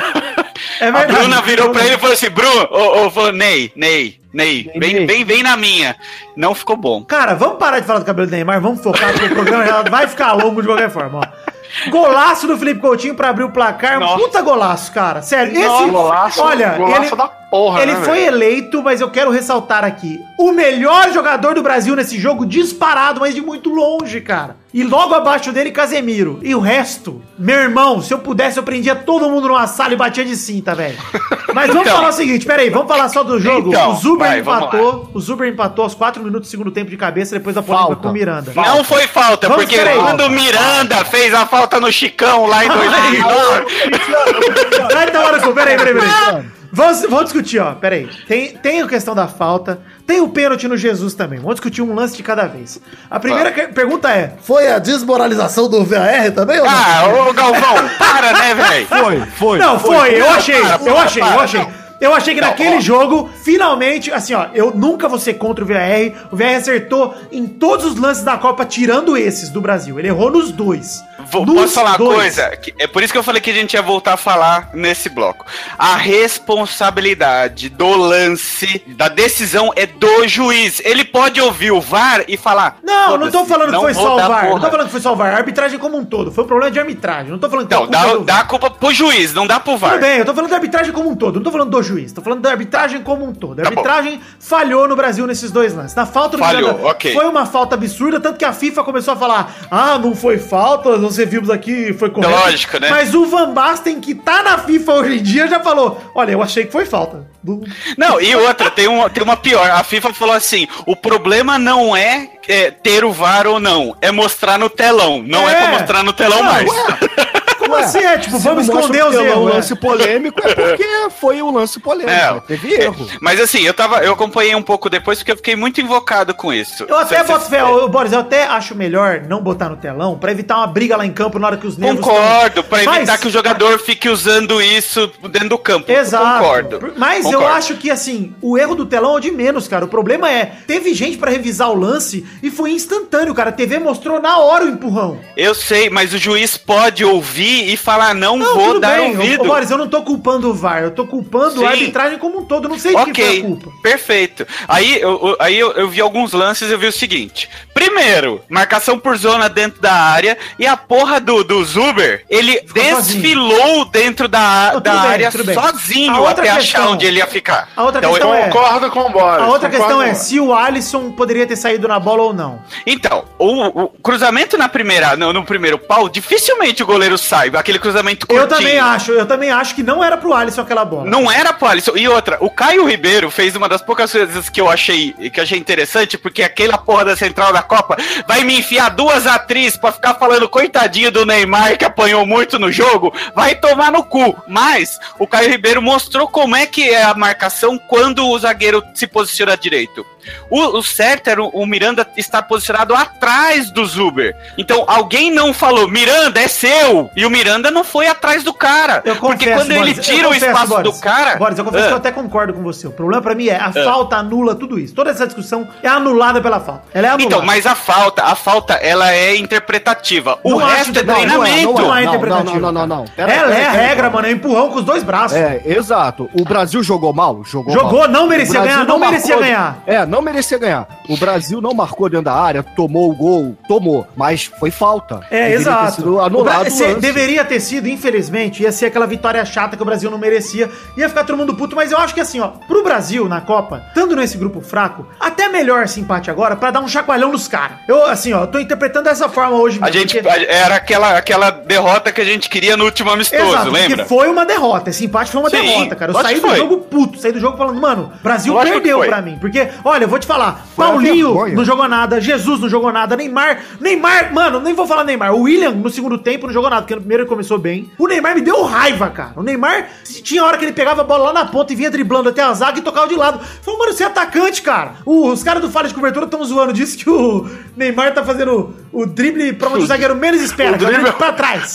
É verdade, a Bruna virou pra ele e falou assim, Bruno, ou falou, Ney, Ney, Ney, vem, vem, vem na minha. Não ficou bom. Cara, vamos parar de falar do cabelo do Neymar, vamos focar, porque o programa já vai ficar longo de qualquer forma, ó. Golaço do Felipe Coutinho pra abrir o placar. Nossa. Puta golaço, cara. Sério, Nossa. esse... Golaço, olha, golaço ele, da porra, ele né, foi velho? eleito, mas eu quero ressaltar aqui, o melhor jogador do Brasil nesse jogo, disparado, mas de muito longe, cara. E logo abaixo dele, Casemiro. E o resto, meu irmão, se eu pudesse, eu prendia todo mundo numa sala e batia de cinta, velho. Mas vamos então, falar o seguinte, peraí, vamos falar só do jogo. Então, o Zuber vai, empatou, o Zuber empatou aos quatro minutos do segundo tempo de cabeça, depois da polêmica com o Miranda. Falta. Não foi falta, vamos porque quando o Miranda fez a falta no Chicão lá em dois mil e nove. Vai tomar no cu, peraí, peraí, peraí. Vamos, vamos discutir, ó, peraí. Tem, tem a questão da falta, tem o pênalti no Jesus também. Vamos discutir um lance de cada vez. A primeira ah. pergunta é... Foi a desmoralização do V A R também? Ou ah, não? Ô Galvão, para, né, velho? Foi, foi. Não, foi, foi eu, achei, eu achei, eu achei, eu achei. Eu achei que naquele jogo, finalmente, assim, ó, eu nunca vou ser contra o V A R. O V A R acertou em todos os lances da Copa, tirando esses do Brasil. Ele errou nos dois. Vou, nos posso falar dois. uma coisa? É por isso que eu falei que a gente ia voltar a falar nesse bloco. A responsabilidade do lance, da decisão, é do juiz. Ele pode ouvir o V A R e falar... Não, não tô falando não que foi só o V A R. Porra. Não tô falando que foi só o V A R. A arbitragem como um todo. Foi um problema de arbitragem. Não tô falando que não, dá, culpa dá a culpa pro juiz, não dá pro V A R. Tudo bem, eu tô falando da arbitragem como um todo. Não tô falando do juiz. Tô falando da arbitragem como um todo. A tá arbitragem bom. falhou no Brasil nesses dois lances. Na falta do falhou, Miranda, okay. Foi uma falta absurda, tanto que a FIFA começou a falar: ah, não foi falta, nós vimos aqui, foi correto. Lógico, né? Mas o Van Basten, que tá na FIFA hoje em dia, já falou: olha, eu achei que foi falta. Não, e outra, tem, um, tem uma pior. A FIFA falou assim: o problema não é, é ter o V A R ou não, é mostrar no telão. Não é, é pra mostrar no telão não, mais. Ué. Como assim? É, tipo, vamos esconder os erros. O lance polêmico é porque foi um lance polêmico. É, teve erro. Mas assim, eu, tava, eu acompanhei um pouco depois porque eu fiquei muito invocado com isso. Eu até boto fé, Boris, eu até acho melhor não botar no telão pra evitar uma briga lá em campo na hora que os nervos... Concordo, pra evitar que o jogador fique usando isso dentro do campo. Exato. Concordo. Mas eu acho que, assim, o erro do telão é o de menos, cara. O problema é, teve gente pra revisar o lance e foi instantâneo, cara. A T V mostrou na hora o empurrão. Eu sei, mas o juiz pode ouvir e falar, não, não vou dar bem. ouvido. Ô, Boris, eu não tô culpando o V A R, eu tô culpando Sim. a arbitragem como um todo, não sei de okay. que foi a culpa. Perfeito. Aí, eu, aí eu, eu vi alguns lances, eu vi o seguinte: primeiro, marcação por zona dentro da área, e a porra do, do Zuber, ele Ficou desfilou sozinho. dentro da, não, da bem, área sozinho a até questão, achar onde ele ia ficar. A outra então, questão eu concordo é, com o Boris. A outra questão é se o Alisson poderia ter saído na bola ou não. Então, o, o cruzamento na primeira, no, no primeiro pau, dificilmente o goleiro sai. Aquele cruzamento curtinho. Eu também acho, eu também acho que não era pro Alisson aquela bola. Não era pro Alisson. E outra, o Caio Ribeiro fez uma das poucas coisas que eu achei que eu achei interessante, porque aquela porra da central da Copa vai me enfiar duas atrizes pra ficar falando coitadinho do Neymar que apanhou muito no jogo, vai tomar no cu. Mas o Caio Ribeiro mostrou como é que é a marcação quando o zagueiro se posiciona direito. O, o certo era o, o Miranda estar posicionado atrás do Zuber. Então alguém não falou, Miranda, é seu! E o Miranda não foi atrás do cara. Eu porque confesso, quando Boris, ele tira confesso, o espaço Boris, do cara... Boris, eu confesso ah, que eu até concordo com você. O problema pra mim é a ah, falta anula tudo isso. Toda essa discussão é anulada pela falta. Ela é anulada. Então, mas a falta, a falta, ela é interpretativa. O não resto acho, é não, treinamento. Não é, não é, não é interpretativa. Não, não, não, não, não. Pera, ela pera, é a regra, mano. É empurrão com os dois braços. É, exato. O Brasil jogou mal? Jogou, jogou mal. não merecia ganhar, não, não merecia ganhar. De... É, não merecia ganhar. O Brasil não marcou dentro da área, tomou o gol, tomou, mas foi falta. É, Deveria exato. Ter sido anulado o lance. Deveria ter sido, infelizmente, ia ser aquela vitória chata que o Brasil não merecia, ia ficar todo mundo puto, mas eu acho que assim, ó, pro Brasil na Copa, estando nesse grupo fraco, até melhor esse empate agora pra dar um chacoalhão nos caras. Eu, assim, ó, tô interpretando dessa forma hoje mesmo. A gente, porque... era aquela, aquela derrota que a gente queria no último amistoso, Exato, lembra? Exato, foi uma derrota, esse empate foi uma Sim, derrota, cara. Eu saí do jogo puto, saí do jogo falando, mano, Brasil Lógico perdeu pra mim, porque, olha, eu vou te falar, foi Paulinho não jogou nada, Jesus não jogou nada, Neymar, Neymar, mano, nem vou falar Neymar, o William no segundo tempo não jogou nada, porque no primeiro ele começou bem. O Neymar me deu raiva, cara. O Neymar, tinha hora que ele pegava a bola lá na ponta e vinha driblando até a zaga e tocava de lado. Falei, mano, você é atacante, cara. O, os caras do Falha de Cobertura estão zoando. Disse que o Neymar tá fazendo o, o drible pra onde o zagueiro menos espera, drible... pra trás.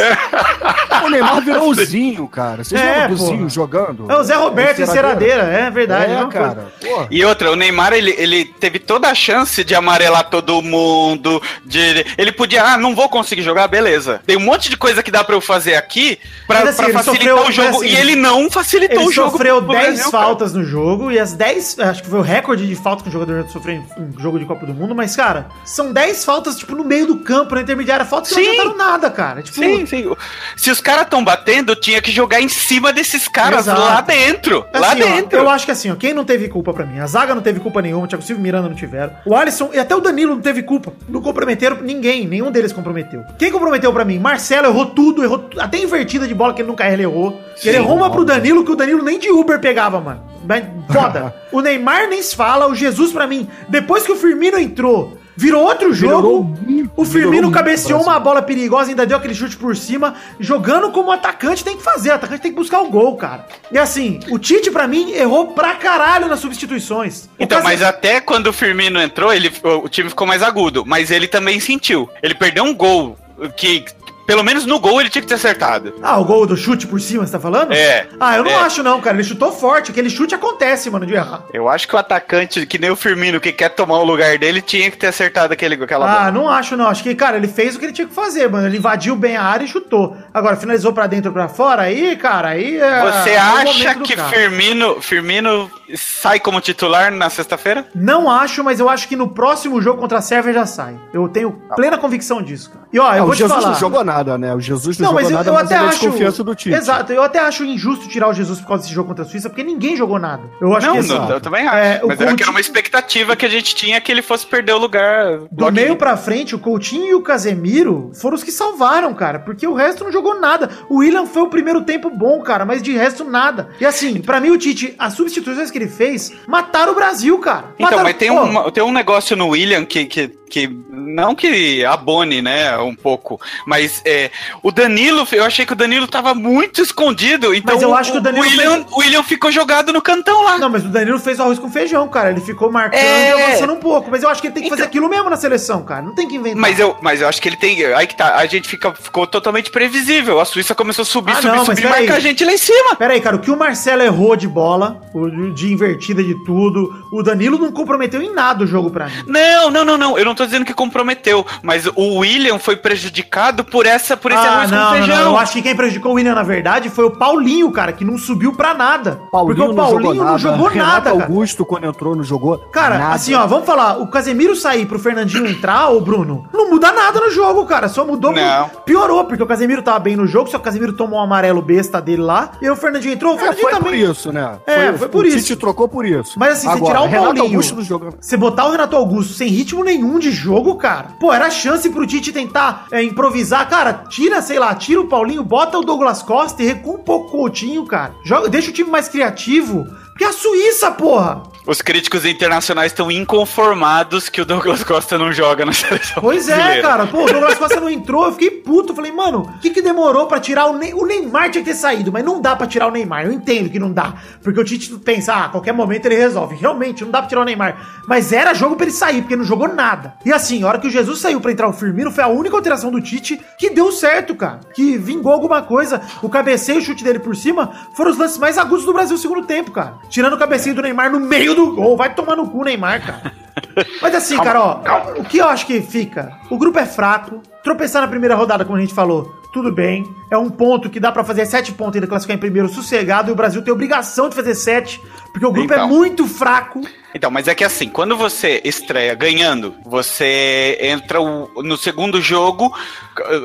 O Neymar virou o Zinho, cara. Vocês é, lembram do Zinho jogando? É o Zé Roberto em Ceradeira, é verdade. É, cara. E outra, o Neymar, ele, ele teve toda a chance de amarelar todo mundo. De... Ele podia, ah, não vou conseguir jogar, beleza. Tem um monte de coisa que dá pra eu fazer aqui pra, assim, pra facilitar sofreu, o jogo. Assim, e ele não facilitou ele o jogo. Ele sofreu dez faltas cara. no jogo e as dez... Acho que foi o recorde de faltas que o jogador já sofreu em um jogo de Copa do Mundo. Mas, cara, são dez faltas, tipo, no meio do campo, na intermediária. Faltas que sim. não adiantaram nada, cara. Tipo, sim, sim. Se os caras estão batendo, tinha que jogar em cima desses caras Exato. lá dentro. Assim, lá dentro. Ó, eu acho que assim, ó, quem não teve culpa pra mim? A zaga não teve culpa nenhuma, o Thiago Silva e Miranda não tiveram. O Alisson e até o Danilo não teve culpa. Não comprometeram ninguém. Nenhum deles comprometeu. Quem comprometeu pra mim? Marcelo errou tudo, errou até invertida de bola que ele nunca erra, ele errou. Sim, ele errou uma mano. pro Danilo que o Danilo nem de Uber pegava, mano. Mas foda. O Neymar nem se fala, o Jesus pra mim, depois que o Firmino entrou... Virou outro jogo, Virou, o Firmino cabeceou uma bola perigosa, ainda deu aquele chute por cima, jogando como atacante tem que fazer, atacante tem que buscar o gol, cara. E assim, o Tite, pra mim, errou pra caralho nas substituições. Então, caso... mas até quando o Firmino entrou, ele, o time ficou mais agudo, mas ele também sentiu. Ele perdeu um gol que... Pelo menos no gol ele tinha que ter acertado. Ah, o gol do chute por cima, você tá falando? É. Ah, eu não é. acho não, cara. Ele chutou forte. Aquele chute acontece, mano, de errar. Eu acho que o atacante, que nem o Firmino, que quer tomar o lugar dele, tinha que ter acertado aquele, aquela bola. Ah, não acho não. Acho que, cara, ele fez o que ele tinha que fazer, mano. Ele invadiu bem a área e chutou. Agora, finalizou pra dentro ou pra fora, aí, cara, aí... É... Você acha que Firmino, Firmino sai como titular na sexta-feira? Não acho, mas eu acho que no próximo jogo contra a Sérvia já sai. Eu tenho plena convicção disso, cara. E ó, eu ah, vou te falar... não jogou nada. Né? O Jesus não, não jogou mas eu, nada, eu mas até acho desconfiança do time. Exato, eu até acho injusto tirar o Jesus por causa desse jogo contra a Suíça, porque ninguém jogou nada. Eu acho não, que não, eu também acho. É, mas era, Coutinho... era uma expectativa que a gente tinha que ele fosse perder o lugar. Do meio pra frente, o Coutinho e o Casemiro foram os que salvaram, cara, porque o resto não jogou nada. O Willian foi o primeiro tempo bom, cara, mas de resto nada. E assim, pra mim o Tite, as substituições que ele fez, mataram o Brasil, cara. Então, mataram... mas tem um, tem um negócio no Willian que... que... que não que abone, né, um pouco, mas é, o Danilo, eu achei que o Danilo tava muito escondido, então mas eu acho o, que o, Danilo o, Willian, fez... o Willian ficou jogado no cantão lá. Não, mas o Danilo fez o arroz com feijão, cara, ele ficou marcando é... e avançando um pouco, mas eu acho que ele tem que então... fazer aquilo mesmo na seleção, cara, não tem que inventar. Mas eu, mas eu acho que ele tem, aí que tá, a gente fica, ficou totalmente previsível, a Suíça começou a subir, ah, subir, não, subir, marcar a gente lá em cima. Pera aí, cara, o que o Marcelo errou de bola, de invertida de tudo, o Danilo não comprometeu em nada o jogo pra mim. Não, não, não, não, eu não tô Tô dizendo que comprometeu, mas o Willian foi prejudicado por essa por esse ah, não, não, não, eu acho que quem prejudicou o Willian na verdade foi o Paulinho, cara, que não subiu pra nada. Paulinho porque o Paulinho não jogou nada. Não jogou nada, cara. Augusto, quando entrou, não jogou Cara, nada. assim, ó, vamos falar, o Casemiro sair pro Fernandinho entrar, ô Bruno, não muda nada no jogo, cara, só mudou, não. piorou, porque o Casemiro tava bem no jogo, só que o Casemiro tomou um amarelo besta dele lá, e o Fernandinho entrou, o Fernandinho é, foi também. Foi por isso, né? É, foi, foi por isso. O Tite trocou por isso. Mas assim, agora, você tirar o Renato Paulinho, Augusto do jogo. Você botar o Renato Augusto sem ritmo nenhum de jogo, cara. Pô, era chance pro Tite tentar é, improvisar. Cara, tira, sei lá, tira o Paulinho, bota o Douglas Costa e recua um pouco o Coutinho, cara. Joga, deixa o time mais criativo. Porque é a Suíça, porra! Os críticos internacionais estão inconformados que o Douglas Costa não joga na seleção Pois brasileira. é, cara. Pô, o Douglas Costa não entrou, eu fiquei puto. Falei, mano, o que que demorou pra tirar o Neymar? O Neymar tinha que ter saído, mas não dá pra tirar o Neymar. Eu entendo que não dá. Porque o Tite pensa, ah, a qualquer momento ele resolve. Realmente, não dá pra tirar o Neymar. Mas era jogo pra ele sair, porque ele não jogou nada. E assim, a hora que o Jesus saiu pra entrar o Firmino, foi a única alteração do Tite que deu certo, cara. Que vingou alguma coisa. O cabeceio e o chute dele por cima foram os lances mais agudos do Brasil no segundo tempo, cara. Tirando o cabeceio do Neymar no meio do gol, vai tomar no cu, Neymar, cara. Mas assim, cara, ó, o que eu acho que fica? O grupo é fraco, tropeçar na primeira rodada, como a gente falou, tudo bem, é um ponto que dá pra fazer sete pontos ainda, classificar em primeiro sossegado, e o Brasil tem obrigação de fazer sete, porque o grupo então. é muito fraco. Então, mas é que assim, quando você estreia ganhando, você entra o, no segundo jogo,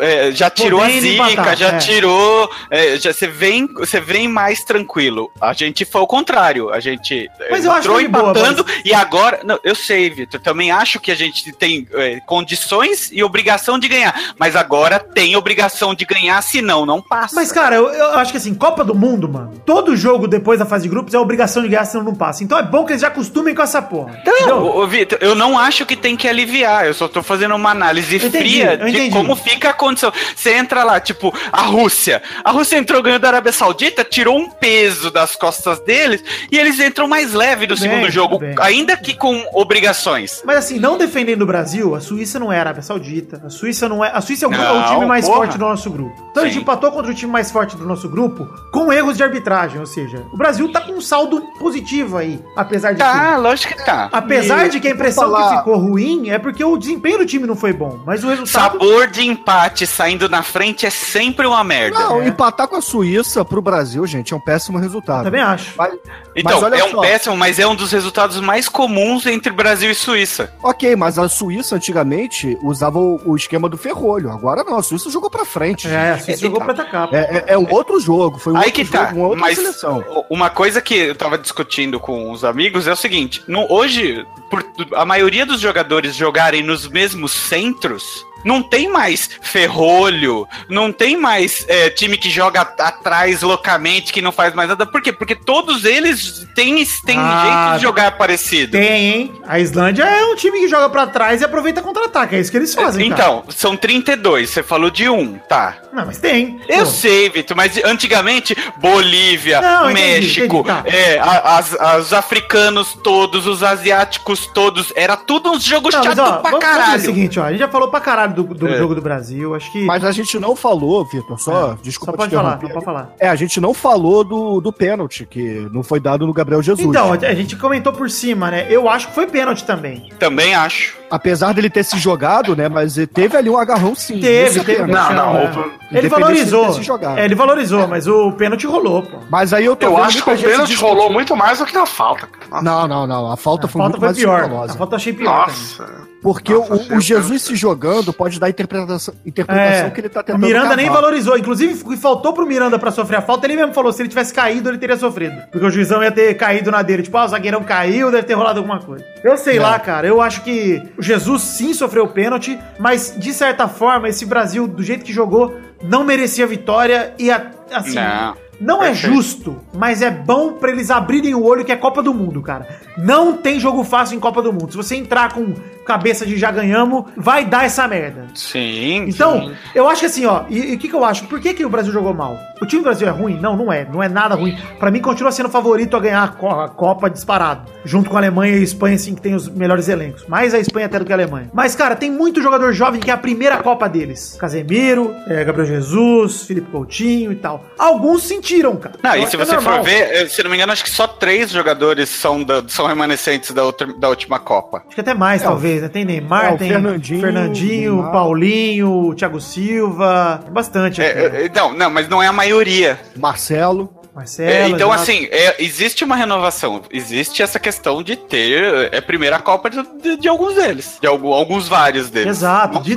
é, já tirou Podendo a zica, empatar, já é. tirou, é, já, você, vem, você vem mais tranquilo. A gente foi ao contrário, a gente mas entrou eu acho que empatando boa, mas... e agora... Não, eu sei, Vitor, também acho que a gente tem é, condições e obrigação de ganhar, mas agora tem obrigação de ganhar, senão não passa. Mas cara, eu, eu acho que assim, Copa do Mundo, mano, todo jogo depois da fase de grupos é obrigação de ganhar, senão não passa. Então é bom que eles já acostumem com essa porra. Então, Vitor, eu não acho que tem que aliviar, eu só tô fazendo uma análise entendi, fria de como fica a condição. Você entra lá, tipo, a Rússia. A Rússia entrou ganhando da Arábia Saudita, tirou um peso das costas deles e eles entram mais leve no segundo jogo, bem. ainda que com obrigações. Mas assim, não defendendo o Brasil, a Suíça não é a Arábia Saudita, a Suíça não é... A Suíça é o, grupo, não, é o time mais porra. forte do nosso grupo. Então Sim. a gente empatou contra o time mais forte do nosso grupo com erros de arbitragem, ou seja, o Brasil tá com um saldo positivo aí, apesar de... Tá, acho que tá. Apesar e de que a impressão que ficou ruim é porque o desempenho do time não foi bom, mas o resultado... Sabor de empate saindo na frente é sempre uma merda. Não, é. empatar com a Suíça pro Brasil, gente, é um péssimo resultado. Eu também acho. Mas, então, mas é um só. péssimo, mas é um dos resultados mais comuns entre Brasil e Suíça. Ok, mas a Suíça antigamente usava o, o esquema do ferrolho, agora não, a Suíça jogou pra frente. É, a Suíça é, jogou tá. pra atacar. É, é, é um outro jogo, foi um Aí outro que jogo, tá. uma outra mas seleção. Uma coisa que eu tava discutindo com os amigos é o seguinte, No, hoje, por, a maioria dos jogadores jogarem nos mesmos centros, não tem mais ferrolho, não tem mais é, time que joga atrás loucamente, que não faz mais nada. Por quê? Porque todos eles têm, têm ah, jeito de jogar parecido. Tem, hein? A Islândia é um time que joga pra trás e aproveita contra-ataque, é isso que eles fazem, Então, cara. São trinta e dois, você falou de um, tá. Não, mas tem. Eu Pô. sei, Vitor, mas antigamente, Bolívia, não, México, entendi, entendi, tá. é, a, as, as africanos todos, os asiáticos todos, era tudo um jogo não, chato mas, ó, pra vamos caralho. Fazer o seguinte, ó, a gente já falou pra caralho do, do é. jogo do Brasil, acho que... Mas a gente não falou, Vitor, só... É. Desculpa só pode te falar, só pode falar. É, a gente não falou do, do pênalti, que não foi dado no Gabriel Jesus. Então, a gente comentou por cima, né? Eu acho que foi pênalti também. Também acho. Apesar dele ter se jogado, né? Mas teve ali um agarrão, sim. Teve, teve. Não, não. É. Ele valorizou. Se jogado, é, ele valorizou, é. Mas o pênalti rolou, pô. Mas aí eu tô... Eu acho que o pênalti rolou muito mais do que na falta. Nossa. Não, não, não. A falta a foi falta muito foi mais pior. A falta achei pior. Nossa. Também. Porque Nossa, o, o Jesus se jogando pode dar a interpretação, interpretação é, que ele tá tentando. O Miranda cavar. Nem valorizou. Inclusive, faltou pro Miranda pra sofrer a falta. Ele mesmo falou, se ele tivesse caído, ele teria sofrido. Porque o juizão ia ter caído na dele. Tipo, ah, o zagueirão caiu, deve ter rolado alguma coisa. Eu sei é. lá, cara. Eu acho que o Jesus sim sofreu pênalti, mas de certa forma, esse Brasil, do jeito que jogou, não merecia a vitória e a, assim... Não. Não é justo, mas é bom pra eles abrirem o olho que é Copa do Mundo, cara. Não tem jogo fácil em Copa do Mundo. Se você entrar com cabeça de já ganhamos, vai dar essa merda. Sim. Então, sim. eu acho que assim, ó, e o que que eu acho? Por que que o Brasil jogou mal? O time do Brasil é ruim? Não, não é. Não é nada ruim. Pra mim, continua sendo favorito a ganhar a Copa disparado. Junto com a Alemanha e a Espanha, assim, que tem os melhores elencos. Mais a Espanha até do que a Alemanha. Mas, cara, tem muito jogador jovem que é a primeira Copa deles. Casemiro, é, Gabriel Jesus, Felipe Coutinho e tal. Alguns sentiram tiram, cara. Não, e se você normal. for ver, se não me engano, acho que só três jogadores são, da, são remanescentes da, outra, da última Copa. Acho que até mais, é, talvez, né? Tem Neymar, é, tem Fernandinho, Fernandinho Paulinho, Thiago Silva, bastante. É, é, não, não, mas não é a maioria. Marcelo. Marcelo, é, então, já... assim, é, existe uma renovação, existe essa questão de ter é, a primeira Copa de, de, de alguns deles, de algum, alguns vários deles. Exato. De...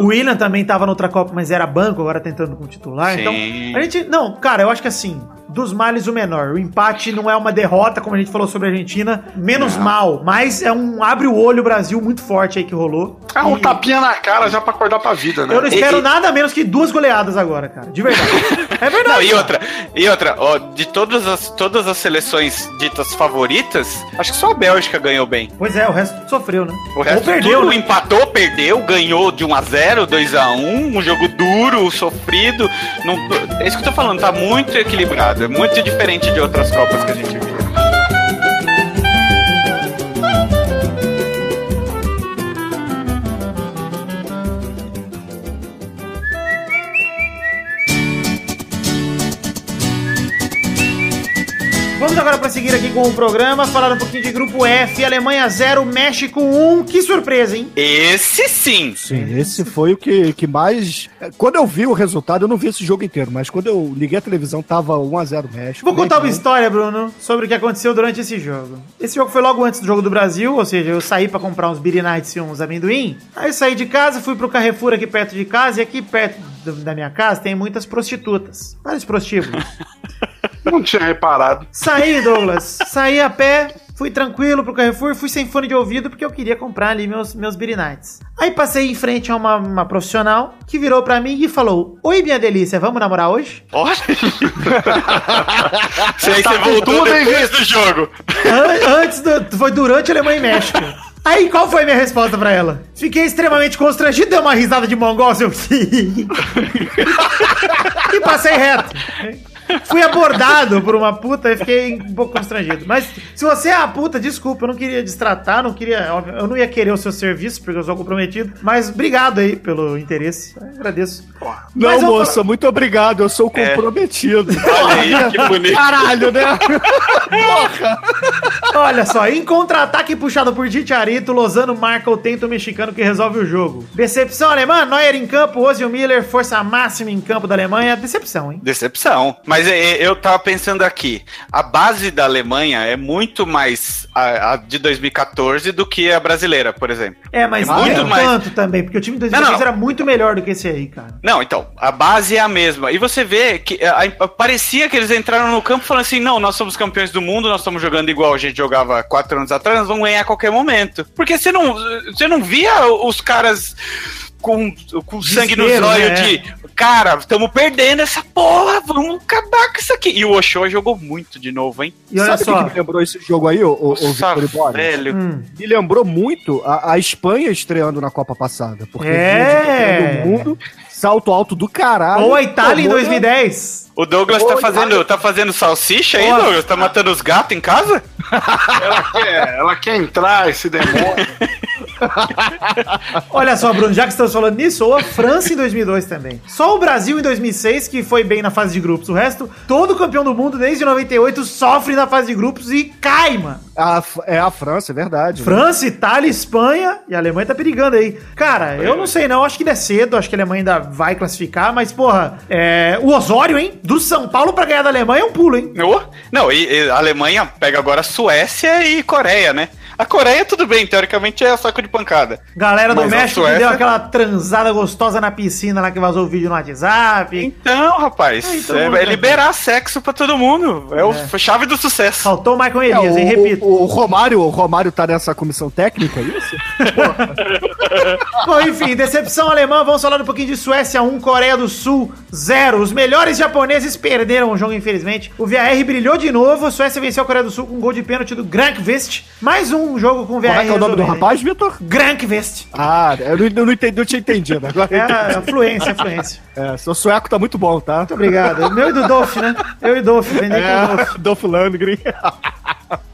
O William também estava na outra Copa, mas era banco, agora tá entrando como titular. Sim. Então, a gente... Não, cara, eu acho que assim... Dos males o menor. O empate não é uma derrota, como a gente falou sobre a Argentina. Menos não. mal, mas é um abre o olho Brasil muito forte aí que rolou. É um e... tapinha na cara já pra acordar pra vida, né? Eu não espero e, nada menos que duas goleadas agora, cara. De verdade. É verdade. Não, e outra, e outra ó, de todas as, todas as seleções ditas favoritas, acho que só a Bélgica ganhou bem. Pois é, o resto sofreu, né? O resto Ou perdeu, tudo né? empatou, perdeu, ganhou de um a zero, dois a um, um jogo duro, sofrido. Não, é isso que eu tô falando, tá muito equilibrado. É muito diferente de outras Copas que a gente viu. Vamos agora prosseguir aqui com o programa, falar um pouquinho de Grupo F, Alemanha zero, México um, que surpresa, hein? Esse sim! Sim, esse foi o que, que mais... Quando eu vi o resultado, eu não vi esse jogo inteiro, mas quando eu liguei a televisão, tava um a zero México. Vou contar uma história, Bruno, sobre o que aconteceu durante esse jogo. Esse jogo foi logo antes do jogo do Brasil, ou seja, eu saí pra comprar uns Beer Nights e uns amendoim, aí saí de casa, fui pro Carrefour aqui perto de casa, e aqui perto da minha casa tem muitas prostitutas, vários prostíbulos. Não tinha reparado. Saí, Douglas. Saí a pé, fui tranquilo pro Carrefour, fui sem fone de ouvido porque eu queria comprar ali meus, meus Beer Nights. Aí passei em frente a uma, uma profissional que virou pra mim e falou: "Oi, minha delícia, vamos namorar hoje?" Olha! Você tá voltou depois do jogo. An antes do, foi durante a Alemanha e México. Aí, qual foi a minha resposta pra ela? Fiquei extremamente constrangido, dei uma risada de mongol, seu filho. E passei reto. Fui abordado por uma puta e fiquei um pouco constrangido. Mas se você é a puta, desculpa, eu não queria destratar, não queria, eu não ia querer o seu serviço, porque eu sou comprometido. Mas obrigado aí pelo interesse. Eu agradeço. Não, moça, falo... muito obrigado, eu sou comprometido. É. Olha aí, que bonito. Caralho, né? Porra! Olha só, em contra-ataque puxado por Dicharito, Lozano marca o tento mexicano que resolve o jogo. Decepção alemã, Neuer em campo, Ozil Miller, força máxima em campo da Alemanha. Decepção, hein? Decepção. Mas eu tava pensando aqui, a base da Alemanha é muito mais a, a de dois mil e quatorze do que a brasileira, por exemplo. É, mas é muito não mais... tanto também, porque o time de dois mil e quatorze era muito melhor do que esse aí, cara. Não, então, a base é a mesma. E você vê que a, a, parecia que eles entraram no campo falando assim, não, nós somos campeões do mundo, nós estamos jogando igual a gente jogava quatro anos atrás, nós vamos ganhar a qualquer momento. Porque você não, você não via os caras... com, com sangue nos olhos, né? De cara, estamos perdendo essa porra, vamos acabar com isso aqui. E o Ochoa jogou muito de novo, hein? E olha, sabe só, que me lembrou esse jogo aí, o, o, o Vitor e Boris? Hum. Me lembrou muito a, a Espanha estreando na Copa passada, porque é. o mundo salto alto do caralho. Ou a Itália em dois mil e dez. O Douglas Oi, tá, fazendo, tá fazendo salsicha aí, Douglas? Tá matando os gatos em casa? Ela quer, ela quer entrar, esse demônio. Olha só, Bruno, já que estamos falando nisso, ou a França em dois mil e dois também. Só o Brasil em dois mil e seis, que foi bem na fase de grupos. O resto, todo campeão do mundo, desde noventa e oito, sofre na fase de grupos e cai, mano. A, é a França, é verdade. França, né? Itália, Espanha e a Alemanha tá perigando aí. Cara, eu não sei não, acho que ainda é cedo, acho que a Alemanha ainda vai classificar, mas, porra, é... o Osório, hein? Do São Paulo pra ganhar da Alemanha é um pulo, hein? Oh, não, e, e a Alemanha pega agora Suécia e Coreia, né? A Coreia, tudo bem, teoricamente é saco de pancada. Galera do mas México Suécia... que deu aquela transada gostosa na piscina lá que vazou o vídeo no WhatsApp. Então, rapaz, Ai, então é, é liberar sexo pra todo mundo. É, é o chave do sucesso. Faltou o Michael Elias, é, hein? Repito. O, o, Romário, o Romário tá nessa comissão técnica, é isso? Bom, enfim, decepção alemã. Vamos falar um pouquinho de Suécia um, Coreia do Sul zero. Os melhores japoneses perderam o jogo, infelizmente. O V A R brilhou de novo. A Suécia venceu a Coreia do Sul com um gol de pênalti do Grankvist. Mais um. Um jogo com V A R. Como é que é o nome do rapaz, Vitor? Grankvist. Ah, eu não, eu não, entendi, não tinha entendido. Agora é, fluência, fluência. É, seu sueco tá muito bom, tá? Muito obrigado. Meu e do Dolph, né? Eu e Dolph, vendei é, com o Dolph. Dolph Lundgren.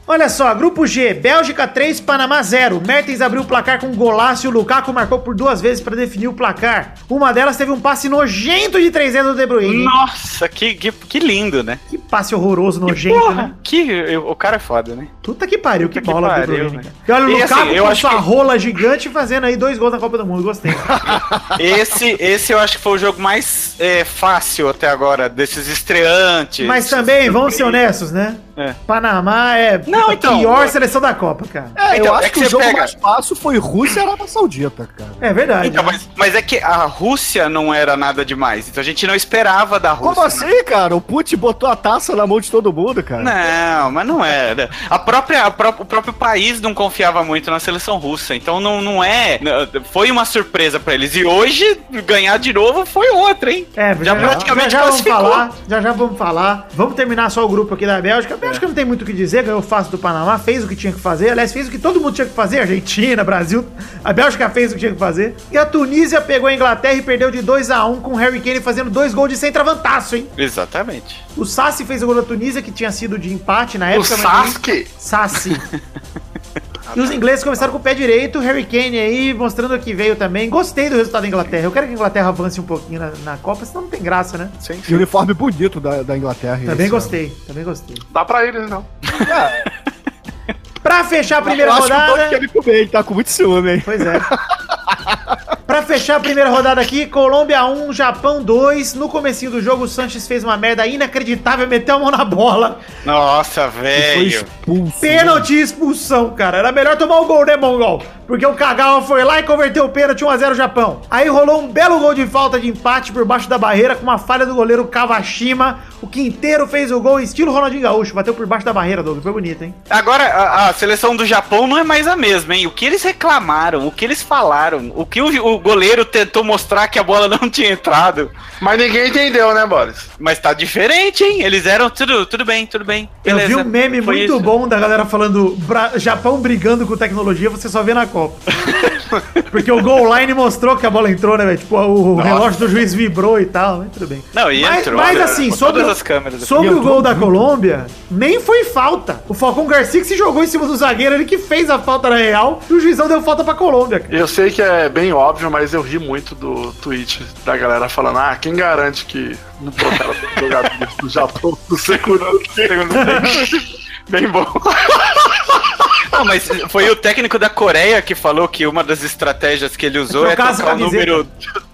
Olha só, grupo G, Bélgica três, Panamá zero. Mertens abriu o placar com um golaço e o Lukaku marcou por duas vezes pra definir o placar. Uma delas teve um passe nojento de três dedos do De Bruyne. Nossa, que, que, que lindo, né? Que passe horroroso, nojento, porra, né? Que, eu, o cara é foda, né? Puta que pariu, puta que, que bola pariu, De Bruyne, né? E olha o e Lukaku assim, eu com acho sua que... rola gigante fazendo aí dois gols na Copa do Mundo, gostei. Esse, esse eu acho que foi o jogo mais é, fácil até agora, desses estreantes. Mas também, vamos ser honestos, né? É. Panamá é não, a então, pior é... seleção da Copa, cara. É, então, eu acho é que, que o jogo pega... mais fácil foi Rússia e Arábia Saudita, cara. É verdade. Então, né? mas, mas é que a Rússia não era nada demais, então a gente não esperava da Rússia. Como assim, né? Cara? O Putin botou a taça na mão de todo mundo, cara. Não, mas não era. A própria, a pró o próprio país não confiava muito na seleção russa, então não, não é... Foi uma surpresa pra eles. E hoje, ganhar de novo foi outra, hein? É, já, já praticamente já, já classificou. Vamos falar, já já vamos falar. Vamos terminar só o grupo aqui da Bélgica. Acho que não tem muito o que dizer, ganhou fácil do Panamá, fez o que tinha que fazer, aliás, fez o que todo mundo tinha que fazer, Argentina, Brasil, a Bélgica fez o que tinha que fazer, e a Tunísia pegou a Inglaterra e perdeu de dois a um com o Harry Kane fazendo dois gols de centroavantaço, hein? Exatamente. O Sassi fez o gol da Tunísia, que tinha sido de empate na época. O Sassi? Sassi. E os ingleses começaram com o pé direito, Harry Kane aí, mostrando que veio também. Gostei do resultado da Inglaterra. Eu quero que a Inglaterra avance um pouquinho na, na Copa, senão não tem graça, né? Sim, sim. E o uniforme bonito da, da Inglaterra. Também gostei, ano. também gostei. Dá pra eles, não. É. Pra fechar a primeira eu acho rodada... Que o Doug quer me comer, ele tá com muito ciúme, hein? Pois é. Pra fechar a primeira rodada aqui, Colômbia um, Japão dois. No comecinho do jogo, o Sanches fez uma merda inacreditável, meteu a mão na bola. Nossa, velho. Pênalti e expulsão, cara. Era melhor tomar o gol, né, Mongol? Porque o Kagawa foi lá e converteu o pênalti um a zero Japão. Aí rolou um belo gol de falta de empate por baixo da barreira com uma falha do goleiro Kawashima. O Quinteiro fez o gol, estilo Ronaldinho Gaúcho. Bateu por baixo da barreira, Doug. Foi bonito, hein? Agora, a, a seleção do Japão não é mais a mesma, hein? O que eles reclamaram, o que eles falaram, o que o, o goleiro tentou mostrar que a bola não tinha entrado. Mas ninguém entendeu, né, Boris? Mas tá diferente, hein? Eles eram tudo, tudo bem, tudo bem. Beleza. Eu vi um meme foi muito isso. bom da galera falando Japão brigando com tecnologia, você só vê na Copa. Porque o goal line mostrou que a bola entrou, né, velho? Tipo, o Nossa. relógio do juiz vibrou e tal, né? Tudo bem. Não, e mas, entrou. Mas assim, sobre, todas as câmeras sobre o gol da Colômbia, nem foi falta. O Falcão Garcia que se jogou em cima do zagueiro, ele que fez a falta na real, e o juizão deu falta pra Colômbia, cara. Eu sei que é bem óbvio, mas eu ri muito do tweet da galera falando, ah, quem garante que não botaram o jogador do Japão no segundo tempo? Bem bom. Não, mas foi o técnico da Coreia que falou que uma das estratégias que ele usou é trocar o número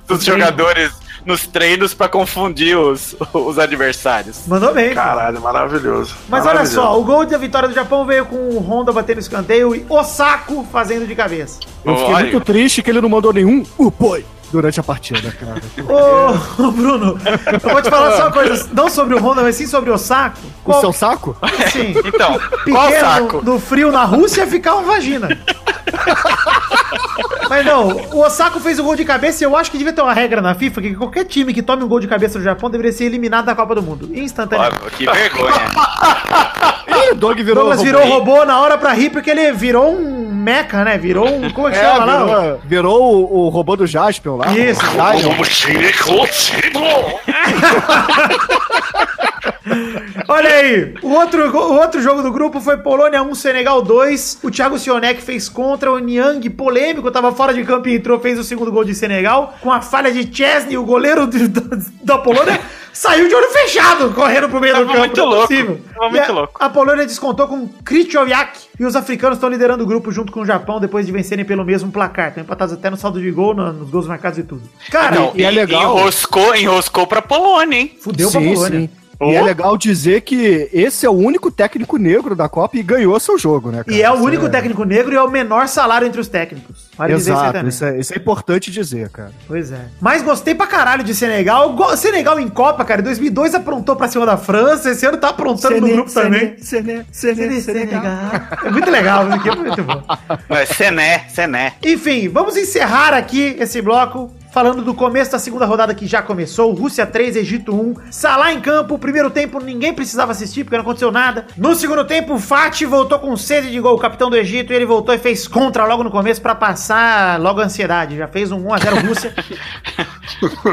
dos jogadores nos treinos pra confundir os, os adversários. Mandou bem. Caralho, maravilhoso. Mas maravilhoso. Olha só, o gol da vitória do Japão veio com o Honda batendo escanteio e Osako fazendo de cabeça. Eu fiquei Olha. muito triste que ele não mandou nenhum upoi durante a partida, cara. Ô, oh, Bruno, eu vou te falar só uma coisa, não sobre o Honda, mas sim sobre o Osako. Qual... O seu saco? Sim. Então, qual saco? No, no frio na Rússia ficar uma vagina. Mas não, o Osako fez o gol de cabeça e eu acho que devia ter uma regra na FIFA que qualquer time que tome um gol de cabeça no Japão deveria ser eliminado da Copa do Mundo, instantaneamente. Ó, que vergonha. Ih, o Dog virou Douglas virou robô na hora pra rir porque ele virou um mecha, né? Virou um... Como é que é, chama virou, lá? Virou o, o robô do Jaspion lá. Isso. O robô do Jaspion. Olha aí, o outro, o outro jogo do grupo foi Polônia um, Senegal dois. O Thiago Sionek fez contra o Niang, polêmico, tava fora de campo e entrou, fez o segundo gol de Senegal. Com a falha de Chesney, o goleiro de, da, da Polônia, saiu de olho fechado, correndo pro meio tava do campo. Muito louco, tava muito a, louco. A Polônia descontou com Krychowiak e os africanos estão liderando o grupo junto com o Japão depois de vencerem pelo mesmo placar. Estão empatados até no saldo de gol, no, nos gols marcados e tudo. Cara, não, e, e é legal. Enroscou, enroscou pra Polônia, hein? Fudeu sim, pra Polônia. Sim. Oh. E é legal dizer que esse é o único técnico negro da Copa e ganhou seu jogo, né, cara? E é o isso único é... técnico negro e é o menor salário entre os técnicos. Vale exato, dizer isso, isso, é, isso é importante dizer, cara. Pois é. Mas gostei pra caralho de Senegal. Go- Senegal em Copa, cara, em dois mil e dois aprontou pra cima da França, esse ano tá aprontando Sene, no grupo Sene, também. Sene, Sene, Sene, Sene, Senegal. É muito legal, isso aqui é muito bom. Mas Sené, Sené. Enfim, vamos encerrar aqui esse bloco. Falando do começo da segunda rodada que já começou, Rússia três, Egito um, Salah em campo, primeiro tempo ninguém precisava assistir porque não aconteceu nada. No segundo tempo, o Fati voltou com sede de gol, o capitão do Egito, e ele voltou e fez contra logo no começo pra passar logo a ansiedade, já fez um um a zero Rússia.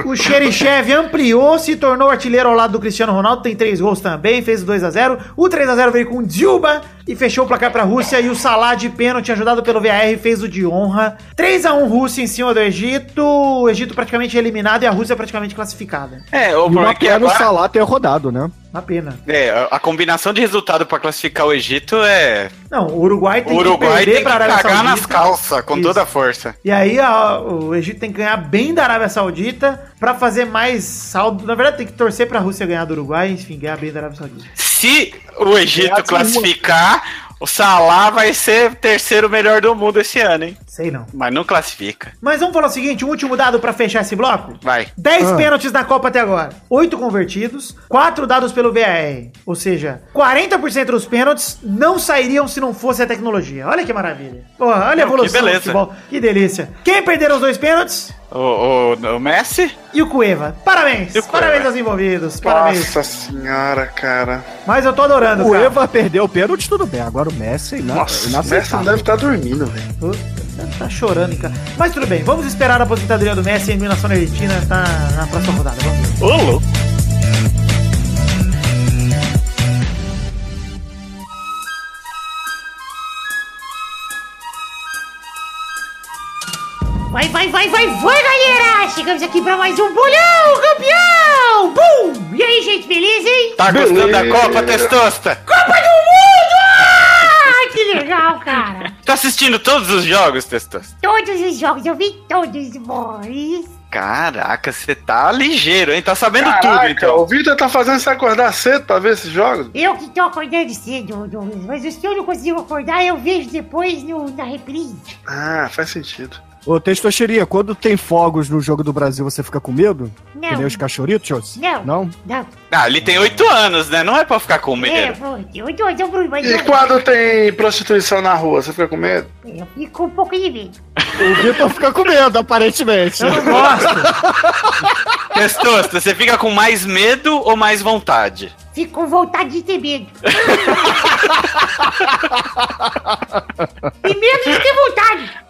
O Xerichev ampliou, se tornou artilheiro ao lado do Cristiano Ronaldo, tem três gols também, fez o dois a zero, o três a zero veio com o Dzuba e fechou o placar pra Rússia, e o Salah de pênalti, ajudado pelo V A R, fez o de honra. três a um Rússia em cima do Egito. O Egito praticamente eliminado e a Rússia praticamente classificada. É, o problema é que agora... o Salah ter rodado, né? Uma pena. É, a combinação de resultado pra classificar o Egito é... Não, o Uruguai tem o Uruguai que perder tem pra que Arábia cagar Saudita. Nas calças, com isso. Toda a força. E aí a, o Egito tem que ganhar bem da Arábia Saudita pra fazer mais saldo. Na verdade tem que torcer pra Rússia ganhar do Uruguai, enfim, ganhar bem da Arábia Saudita. Se o Egito classificar... Uma... O Salah vai ser terceiro melhor do mundo esse ano, hein? Sei não. Mas não classifica. Mas vamos falar o seguinte, um último dado pra fechar esse bloco? Vai. dez ah. pênaltis na Copa até agora. oito convertidos, quatro dados pelo V A R. Ou seja, quarenta por cento dos pênaltis não sairiam se não fosse a tecnologia. Olha que maravilha. Porra, olha não, a evolução do futebol. Que delícia. Quem perderam os dois pênaltis? O, o, o Messi e o Cueva. Parabéns, o Cueva. Parabéns aos envolvidos. Parabéns. Nossa senhora, cara. Mas eu tô adorando, o cara. O Cueva perdeu o pênalti, tudo bem. Agora o Messi não. Nossa, o Messi não deve estar dormindo, velho. Tá chorando, cara. Mas tudo bem, vamos esperar a aposentadoria do Messi e a eliminação da Argentina tá na próxima rodada. Vamos ver. Ô, louco. Vai, vai, vai, vai, vai, galera! Chegamos aqui pra mais um bolão, campeão! Bum! E aí, gente, beleza, hein? Tá gostando da Copa, Testosta? Copa do Mundo! Ah, que legal, cara! Tá assistindo todos os jogos, Testosta? Todos os jogos, eu vi todos, boys! Caraca, você tá ligeiro, hein? Tá sabendo Caraca, tudo, então. O Vitor tá fazendo você acordar cedo pra ver esses jogos? Eu que tô acordando cedo, Douglas, mas os que eu não consigo acordar, eu vejo depois no, na reprise. Ah, faz sentido. Ô, Testosterinha, quando tem fogos no jogo do Brasil, você fica com medo? Não. Que nem os cachorritos? Não. Não? Não. Ah, ele tem oito anos, né? Não é pra ficar com medo. É, pô, tem oito anos, eu Bruno, mas... E quando tem prostituição na rua, você fica com medo? Eu fico um pouco de medo. O Vitor fica com medo, aparentemente. Eu não gosto. Testosta, você fica com mais medo ou mais vontade? Fico com vontade de ter medo. E medo de ter vontade.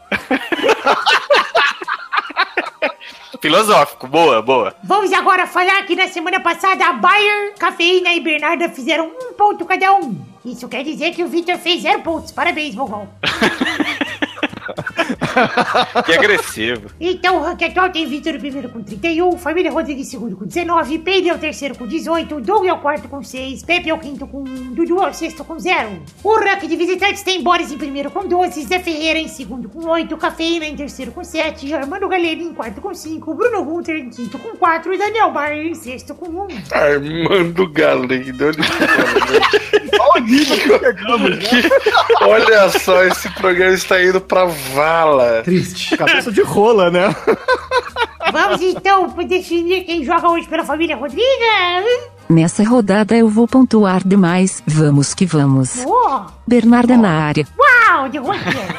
Filosófico, boa, boa. Vamos agora falar que na semana passada a Bayer, Cafeína e Bernarda fizeram um ponto cada um. Isso quer dizer que o Victor fez zero pontos. Parabéns, Bogão. Que agressivo. Então o ranking atual tem Victor no primeiro com trinta e um, Família Rodrigues segundo com dezenove, Pedro é o terceiro com dezoito, Doug é o quarto com seis, Pepe é o quinto com um, Dudu é o sexto com zero. O ranking de visitantes tem Boris em primeiro com doze, Zé Ferreira em segundo com oito, Cafeína em terceiro com sete, Germano Galeno em quarto com cinco, Bruno Gunter em quinto com quatro e Daniel Baier em sexto com um. Armando Galeno. Olha isso que pegamos, né? Olha só, esse programa está indo pra vala. Triste. Cabeça de rola, né? Vamos então definir quem joga hoje pela família Rodrigues. Nessa rodada eu vou pontuar demais. Vamos que vamos. Oh. Bernarda oh. na área. Uau, de roteiro.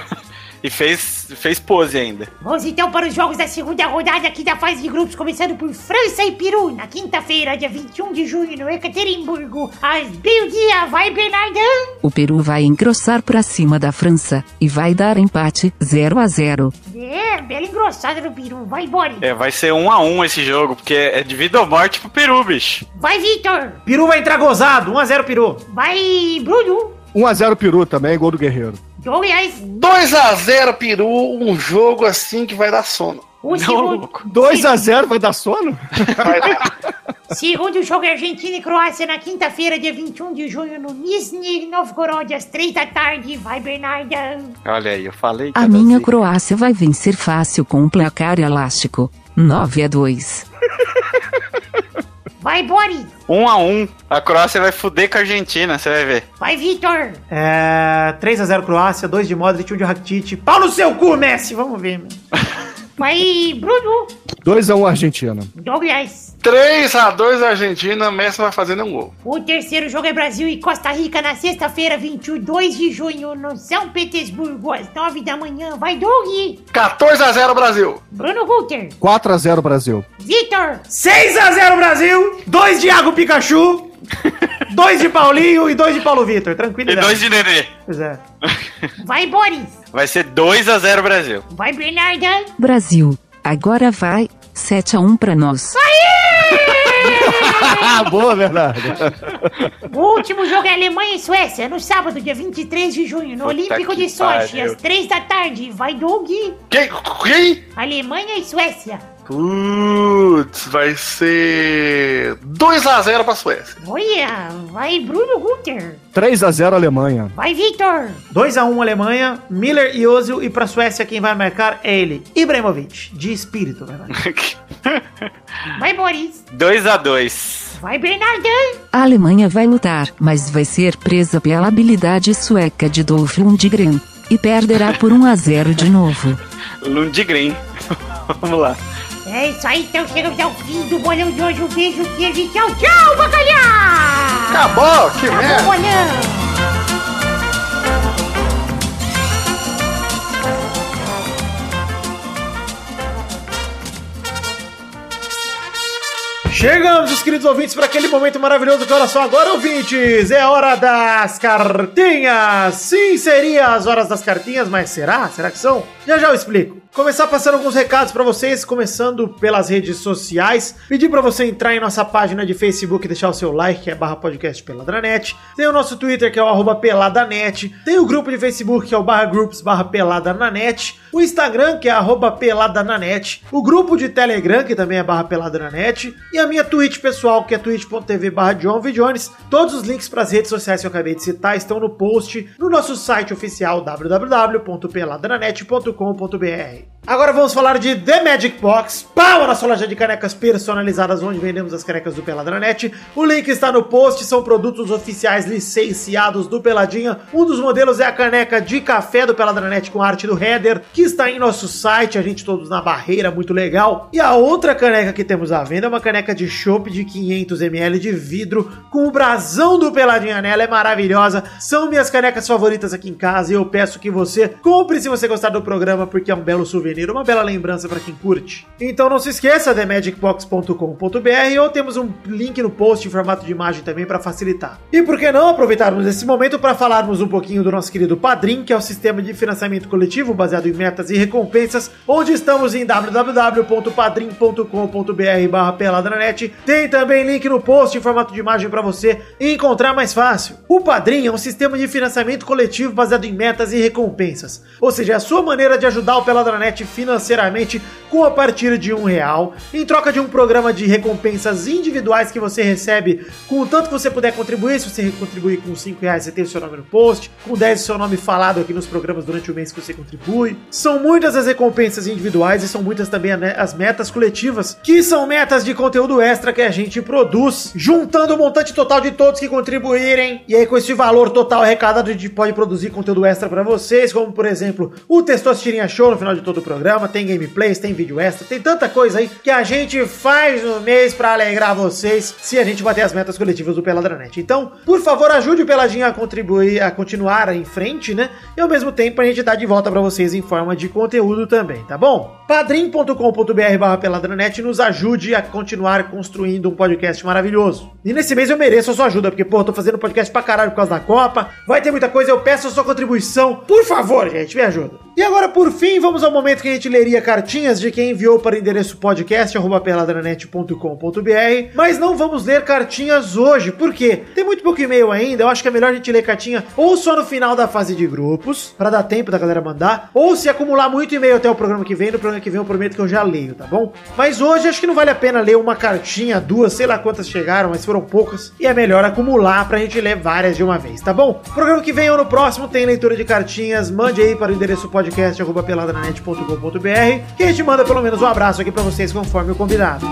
E fez, fez pose ainda. Vamos então para os jogos da segunda rodada aqui da fase de grupos, começando por França e Peru, na quinta-feira, dia vinte e um de junho, no Ekaterimburgo, às meio-dia. Vai, Bernardão! O Peru vai engrossar para cima da França e vai dar empate zero a zero. É, bela engrossada do Peru. Vai embora. É, vai ser um a um esse jogo, porque é de vida ou morte pro Peru, bicho. Vai, Vitor! Peru vai entrar gozado, um a zero Peru. Vai, Bruno! um a zero Peru também, gol do Guerreiro. dois a zero Peru, um jogo assim que vai dar sono. Segundo... dois a zero vai dar sono? Vai dar. Segundo jogo é Argentina e Croácia na quinta-feira, dia vinte e um de junho, no Nizhny Novgorod, às três da tarde. Vai, Bernardão! Olha aí, eu falei que a minha assim. Croácia vai vencer fácil com um placar elástico, nove a dois. Vai, Bori! um a um. A Croácia vai fuder com a Argentina, você vai ver. Vai, Vitor! É... três a zero Croácia, dois de Modric, um de Rakitic. Pau no seu cu, Messi! Vamos ver, mano. Vai, Bruno! dois a um Argentina. Douglas! três a dois Argentina, Messi vai fazendo um gol. O terceiro jogo é Brasil e Costa Rica na sexta-feira, vinte e dois de junho, no São Petersburgo, às nove da manhã. Vai, Doug! quatorze a zero Brasil. Bruno Gunter. quatro a zero Brasil. Vitor. seis a zero Brasil, dois de Iago Pikachu, dois de Paulinho e dois de Paulo Vitor, tranquilo. E dois de Nenê. Pois é. Vai, Boris. Vai ser dois a zero Brasil. Vai, Bernarda. Brasil, agora vai sete a um pra nós. Aí! Boa, verdade. O último jogo é Alemanha e Suécia, no sábado, dia vinte e três de junho, no Puta Olímpico de Sochi, às três da tarde. Vai, Doug. Quem? Quem? Alemanha e Suécia. Putz, vai ser dois a zero pra Suécia. Olha, vai Bruno Gunter. três a zero Alemanha. Vai, Victor. dois a um Alemanha, Miller e Ozil. E pra Suécia quem vai marcar é ele, Ibrahimovic, de espírito, verdade. Vai, Boris. dois a dois. Vai, Bernardão. A Alemanha vai lutar, mas vai ser presa pela habilidade sueca de Dolph Lundgren e perderá por um a zero de novo. Lundgren. Vamos lá. É isso aí, então chegamos ao fim do bolão de hoje. Um beijo, queijo, tchau, tchau, bacalhau! Acabou, que Acabou merda! Bolão. Chegamos, os queridos ouvintes, para aquele momento maravilhoso que, olha só, agora, ouvintes, é hora das cartinhas! Sim, seria as horas das cartinhas, mas será? Será que são? Já já eu explico. Começar passando alguns recados para vocês, começando pelas redes sociais. Pedir para você entrar em nossa página de Facebook e deixar o seu like, que é barra podcast Peladranet. Tem o nosso Twitter, que é o arroba Peladanet. Tem o grupo de Facebook, que é o barra groups barra Peladananet. O Instagram, que é arroba Peladananet. O grupo de Telegram, que também é barra Peladananet. E a minha Twitch pessoal, que é twitch.tv barra John V. Jones. Todos os links para as redes sociais que eu acabei de citar estão no post no nosso site oficial w w w ponto peladranet ponto com ponto b r. Agora vamos falar de The Magic Box, pau, a nossa loja de canecas personalizadas, onde vendemos as canecas do Peladranet. O link está no post, são produtos oficiais licenciados do Peladinha. Um dos modelos é a caneca de café do Peladranet com a arte do header, que está em nosso site, a gente todos na barreira, muito legal. E a outra caneca que temos à venda é uma caneca de chopp de quinhentos mililitros de vidro, com o brasão do Peladinha nela, é maravilhosa. São minhas canecas favoritas aqui em casa e eu peço que você compre se você gostar do programa, porque é um belo souvenir, uma bela lembrança para quem curte. Então não se esqueça, the magic box ponto com ponto b r, ou temos um link no post em formato de imagem também para facilitar. E por que não aproveitarmos esse momento para falarmos um pouquinho do nosso querido Padrim, que é o sistema de financiamento coletivo baseado em metas e recompensas, onde estamos em w w w ponto padrim ponto com ponto b r barra peladranet. Tem também link no post em formato de imagem para você encontrar mais fácil. O Padrim é um sistema de financiamento coletivo baseado em metas e recompensas, ou seja, é a sua maneira de ajudar o Peladranet financeiramente com a partir de um real, em troca de um programa de recompensas individuais que você recebe com o tanto que você puder contribuir. Se você contribuir com cinco reais, você tem o seu nome no post, com dez o seu nome falado aqui nos programas durante o mês que você contribui. São muitas as recompensas individuais e são muitas também as metas coletivas, que são metas de conteúdo extra que a gente produz, juntando o montante total de todos que contribuírem, e aí com esse valor total arrecadado a gente pode produzir conteúdo extra para vocês, como por exemplo o Testosterinha Show no final de todo o programa, programa, tem gameplays, tem vídeo extra, tem tanta coisa aí que a gente faz no mês pra alegrar vocês se a gente bater as metas coletivas do Peladranet. Então, por favor, ajude o Peladinha a contribuir, a continuar em frente, né? E ao mesmo tempo a gente dá de volta pra vocês em forma de conteúdo também, tá bom? padrim ponto com ponto br barra Peladranet nos ajude a continuar construindo um podcast maravilhoso. E nesse mês eu mereço a sua ajuda, porque, pô, eu tô fazendo podcast pra caralho por causa da Copa, vai ter muita coisa, eu peço a sua contribuição. Por favor, gente, me ajuda. E agora, por fim, vamos ao momento que a gente leria cartinhas de quem enviou para o endereço podcast arroba peladranet ponto com ponto br, mas não vamos ler cartinhas hoje, porque tem muito pouco e-mail ainda, eu acho que é melhor a gente ler cartinha ou só no final da fase de grupos, para dar tempo da galera mandar, ou se acumular muito e-mail até o programa que vem, no programa que vem eu prometo que eu já leio, tá bom? Mas hoje acho que não vale a pena ler uma cartinha, duas, sei lá quantas chegaram, mas foram poucas, e é melhor acumular pra gente ler várias de uma vez, tá bom? Programa que vem ou no próximo tem leitura de cartinhas, mande aí para o endereço podcast arroba peladranet ponto com ponto br que a gente manda pelo menos um abraço aqui pra vocês conforme o combinado.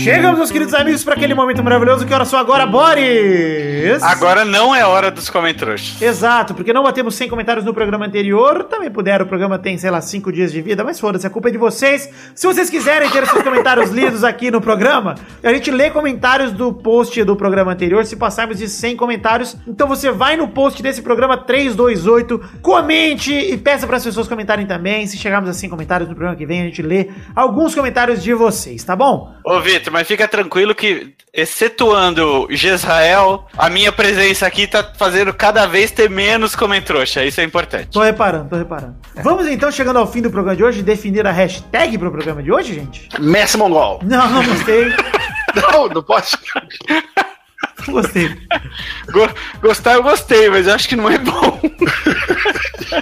Chegamos, meus queridos amigos, para aquele momento maravilhoso. Que hora só agora, Boris? Agora não é hora dos comentários. Exato, porque não batemos cem comentários no programa anterior. Também puderam, o programa tem, sei lá, cinco dias de vida. Mas foda-se, a culpa é de vocês. Se vocês quiserem ter seus comentários lidos aqui no programa, a gente lê comentários do post do programa anterior. Se passarmos de cem comentários, então você vai no post desse programa trezentos e vinte e oito, comente e peça para as pessoas comentarem também. Se chegarmos a cem comentários no programa que vem, a gente lê alguns comentários de vocês, tá bom? Ô, Vitor, mas fica tranquilo que, excetuando Jezrael, a minha presença aqui tá fazendo cada vez ter menos comentrouxa. Isso é importante. Tô reparando, tô reparando. É. Vamos então, chegando ao fim do programa de hoje, definir a hashtag pro programa de hoje, gente? Messi Mongol. Não, não gostei. Não, não posso. Gostei. Gostar eu gostei, mas eu acho que não é bom.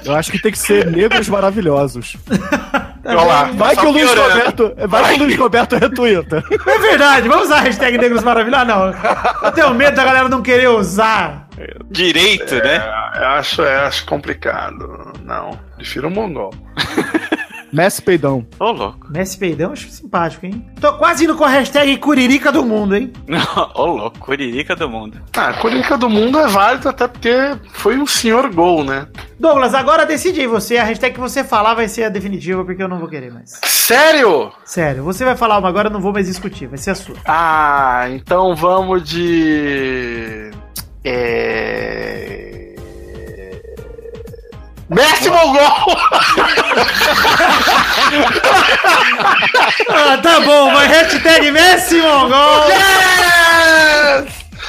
Eu acho que tem que ser negros maravilhosos. Olha lá, vai que o Luiz Roberto, vai que o Luiz Roberto retuita. É verdade, vamos usar a hashtag negros maravilhosos. Não, eu tenho medo da galera não querer usar. Direito, é, né? Eu acho, eu acho complicado. Não, prefiro o mongol. Messi Peidão. Ô, oh, louco. Messi Peidão, acho simpático, hein? Tô quase indo com a hashtag Curirica do Mundo, hein? Ô, oh, louco, Curirica do Mundo. Ah, Curirica do Mundo é válido até porque foi um senhor gol, né? Douglas, agora decidi você. A hashtag que você falar vai ser a definitiva, porque eu não vou querer mais. Sério? Sério. Você vai falar uma agora, eu não vou mais discutir. Vai ser a sua. Ah, então vamos de... É... Messi Mongol! Ah, tá bom, mas hashtag Messi Mongol!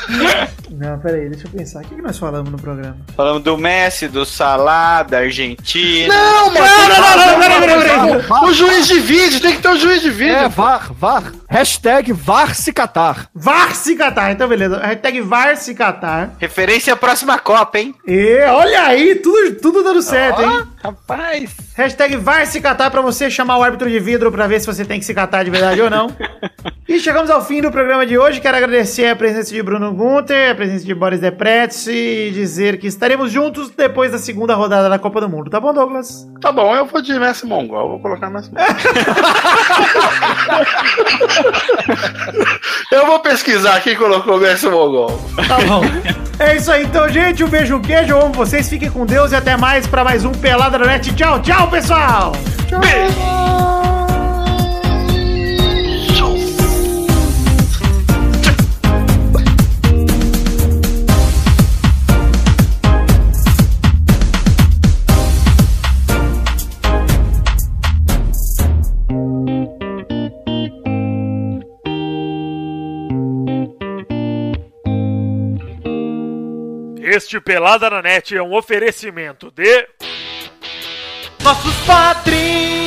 Yes! Não, peraí, deixa eu pensar. O que, que nós falamos no programa? Falamos do Messi, do Salah, da Argentina. Não, mano! Não, não, não, não, não, não, não. O juiz de vídeo, tem que ter um juiz de vídeo. É, VAR, VAR. Hashtag VARSeCatar. VARSeCatar, então beleza. Hashtag VARSeCatar. Referência à próxima Copa, hein? E olha aí, tudo, tudo dando certo, oh, hein? Rapaz. Hashtag VARSeCatar pra você chamar o árbitro de vidro pra ver se você tem que se catar de verdade ou não. E chegamos ao fim do programa de hoje. Quero agradecer a presença de Bruno Gunter, a presença de Boris Depretes e dizer que estaremos juntos depois da segunda rodada da Copa do Mundo. Tá bom, Douglas? Tá bom, eu vou de Messi Mongol. Vou colocar Messi Mongol. Eu vou pesquisar quem colocou Messi Mongol. Tá bom. É isso aí então, gente. Um beijo, um queijo. Eu amo vocês. Fiquem com Deus e até mais pra mais um Pelada na Net. Tchau, tchau, pessoal! Tchau! Beijo. Este Pelada na Net é um oferecimento de... nossos padrinhos!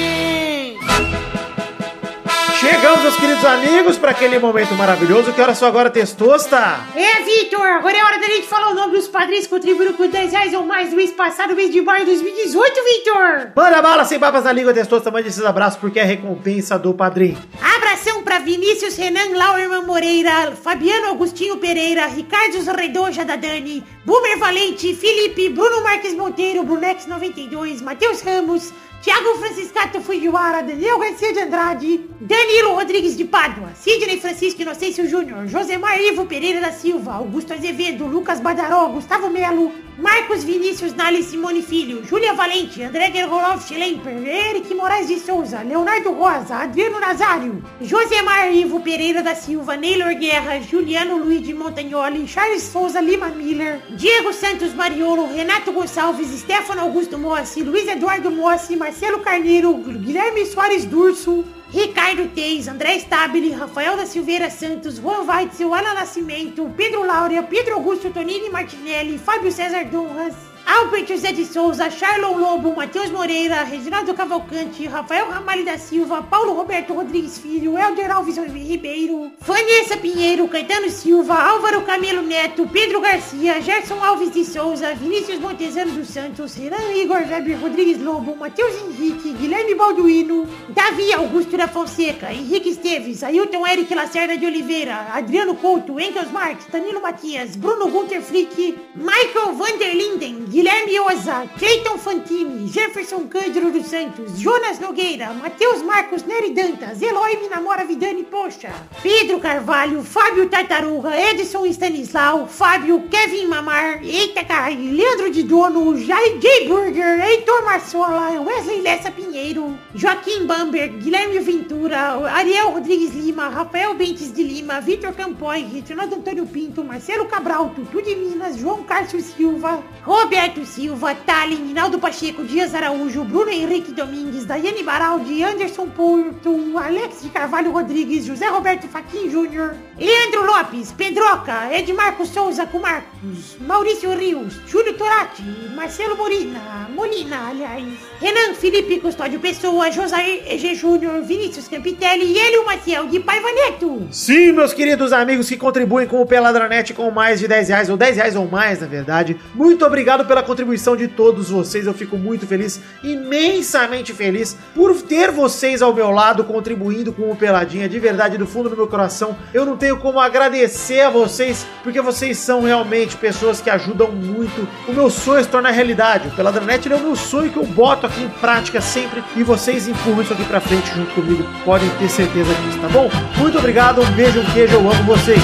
Chegamos, meus queridos amigos, para aquele momento maravilhoso. Que hora só agora, Testosta? É, Vitor! Agora é hora da gente falar o nome dos padrinhos que contribuíram com dez reais ou mais no mês passado, mês de maio de dois mil e dezoito, Vitor! Manda bala, sem papas na língua, Testosta. Mande esses abraços, porque é a recompensa do padrinho. Abração para Vinícius Renan Lauerman Moreira, Fabiano Agostinho Pereira, Ricardo Redoja da Dani, Bumer Valente, Felipe, Bruno Marques Monteiro, Brunex noventa e dois, Matheus Ramos, Thiago Franciscato Fujiwara, Léo Garcia de Andrade, Danilo Rodrigues de Pádua, Sidney Francisco Inocêncio Júnior, Josemar Ivo Pereira da Silva, Augusto Azevedo, Lucas Badaró, Gustavo Melo, Marcos Vinícius Nali Simone Filho, Júlia Valente, André Gergolov Lemper, Eric Moraes de Souza, Leonardo Rosa, Adriano Nazário, Josemar Ivo Pereira da Silva, Neylor Guerra, Juliano Luiz de Montagnoli, Charles Souza Lima Miller, Diego Santos Mariolo, Renato Gonçalves, Stefano Augusto Mossi, Luiz Eduardo Mossi, Marcelo Carneiro, Guilherme Soares Durso, Ricardo Teis, André Stabile, Rafael da Silveira Santos, Juan Weitzel, Ana Nascimento, Pedro Laura, Pedro Augusto Tonini Martinelli, Fábio César Donras, Albert José de Souza, Charlon Lobo, Matheus Moreira, Reginaldo Cavalcante, Rafael Ramalho da Silva, Paulo Roberto Rodrigues Filho, Helder Alves Ribeiro, Vanessa Pinheiro, Caetano Silva, Álvaro Camelo Neto, Pedro Garcia, Gerson Alves de Souza, Vinícius Montezano dos Santos, Renan Igor Weber Rodrigues Lobo, Matheus Henrique, Guilherme Balduino, Davi Augusto da Fonseca, Henrique Esteves, Ailton Eric Lacerda de Oliveira, Adriano Couto, Engels Marques, Danilo Matias, Bruno Gunter Frick, Michael Vanderlinden, Guilherme Oza, Cleiton Fantini, Jefferson Cândido dos Santos, Jonas Nogueira, Matheus Marcos Nery Dantas, Eloy Minamora Vidani Poxa, Pedro Carvalho, Fábio Tartaruga, Edson Stanislau, Fábio, Kevin Mamar, Eita Carne, Leandro de Dono, Jair J. Burger, Heitor Marçola, Wesley Lessa Pinheiro, Joaquim Bamberg, Guilherme Ventura, Ariel Rodrigues Lima, Rafael Bentes de Lima, Vitor Campoy, Reginaldo Antônio Pinto, Marcelo Cabral, Tutu de Minas, João Cárcio Silva, Roberto Silva, Tallin, Rinaldo Pacheco, Dias Araújo, Bruno Henrique Domingues, Daiane Baraldi, Anderson Porto, Alex de Carvalho Rodrigues, José Roberto Fachin Júnior, Leandro Lopes, Pedroca, Edmarco Souza com Marcos, Maurício Rios, Júlio Torati, Marcelo Molina, Molina, aliás, Renan Felipe Custódio Pessoa, José E G Júnior, Vinícius Campitelli e Hélio Maciel de Paiva Neto. Sim, meus queridos amigos que contribuem com o Peladranet com mais de dez reais, ou dez reais ou mais, na verdade. Muito obrigado pela contribuição de todos vocês. Eu fico muito feliz, imensamente feliz, por ter vocês ao meu lado, contribuindo com o Peladinha, de verdade, do fundo do meu coração. Eu não tenho como agradecer a vocês, porque vocês são realmente pessoas que ajudam muito. O meu sonho se torna realidade. O Peladranet é o meu sonho que eu boto aqui em prática sempre, e vocês empurram isso aqui pra frente junto comigo, podem ter certeza disso, tá bom? Muito obrigado, um beijo, um queijo, eu amo vocês.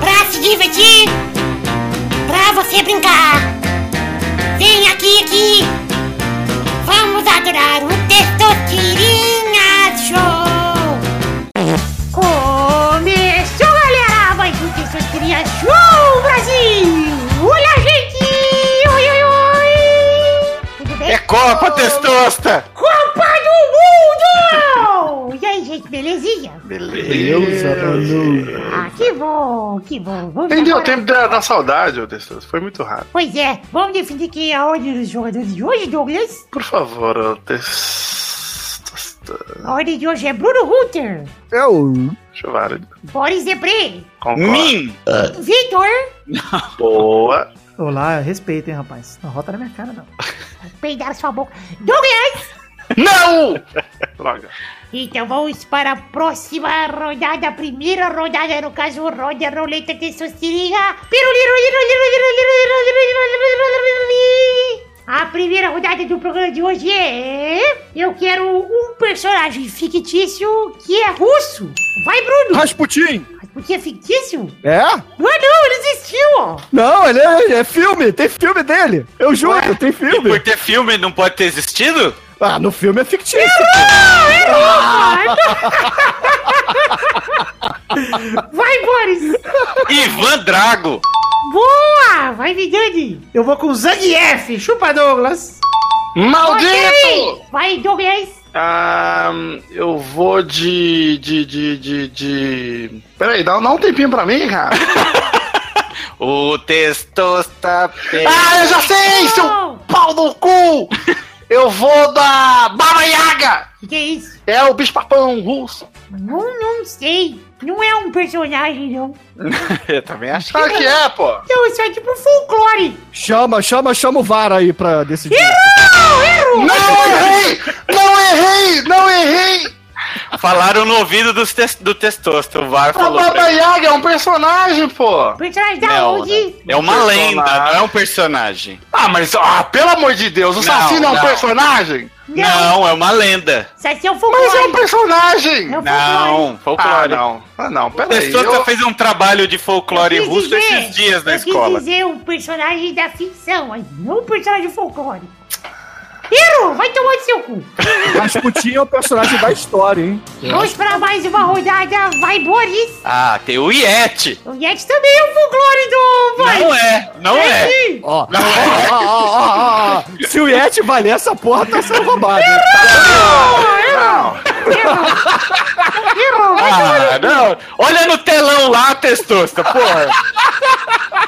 Pra se divertir, pra você brincar, vem aqui, aqui, vamos adorar o Testosterinha Show! Começou, galera, mais um Testosterinha Show, Brasil! Olha, gente! Oi, oi, oi! Tudo bem? É Copa, Testosta! Copa do Mundo! E aí, gente, belezinha? Beleza, beleza. Ah, que bom, que bom. Vamos Nem deu agora... tempo da, da saudade, ô Testosta. Foi muito rápido. Pois é. Vamos definir quem é a ordem dos jogadores de hoje, Douglas? Por favor, ô Testosta. A ordem de hoje é Bruno Gunter. É o... Válido. Boris Depré. Mim. Uh. Vitor. Boa. Olá, respeita, hein, rapaz. Não rota na minha cara, não. Peidar sua boca. Douglas. Não. Droga. Então vamos para a próxima rodada. A primeira rodada, no caso, roda a roleta de Testosterinha. A primeira rodada do programa de hoje é... Eu quero um personagem fictício que é russo. Vai, Bruno. Rasputin. Rasputin é fictício? É? Ah, não, não, ele existiu, ó. Não, ele é, é filme. Tem filme dele. Eu juro, ué, tem filme. E por ter filme, não pode ter existido? Ah, no filme é fictício. Errou, errou, ah. Vai, Boris. Ivan Drago. Boa! Vai, Vidani! Eu vou com o Zangief! Chupa, Douglas! Maldito! Okay. Vai, Douglas! Ah, eu vou de... de... de... de... de... Peraí, dá, dá um tempinho pra mim, cara! O Testosta... Ah, eu já sei! Seu pau no cu! Eu vou da Baba Yaga! O que é isso? É o bicho-papão russo. Não, não sei. Não é um personagem, não. Eu também acho que é. Sabe que é, pô? Então, isso é tipo folclore. Chama, chama, chama o V A R aí pra decidir. Errou! Errou! Não errei! Não errei! Não errei! Falaram no ouvido dos te do testosto, o V A R falou. A Baba Yaga é um personagem, pô. Personagem da onde? É uma personagem. Lenda, não é um personagem. Ah, mas ah, pelo amor de Deus, o Saci não é um personagem? Não, não, é uma lenda. Saci é um folclore. Mas é um personagem. É um não, folclore. Ah, não. Ah, não, peraí. O testosto eu... fez um trabalho de folclore russo dizer, esses dias na escola. Eu quis dizer um personagem da ficção, não um personagem folclore. Iro, vai tomar de seu cu. Rasputin é o personagem da história, hein? Vamos pra mais uma rodada, vai, Boris. Ah, tem o Yeti. O Yeti também é o folclore do... Vai. Não é, não é. é. Ó, não é. Ó, ó, ó, ó. Se o Yeti valer essa porra, tá sendo roubado. Iro! Iro! Iro, vai tomar de... Ah, não. Olha no telão lá, testosta, porra.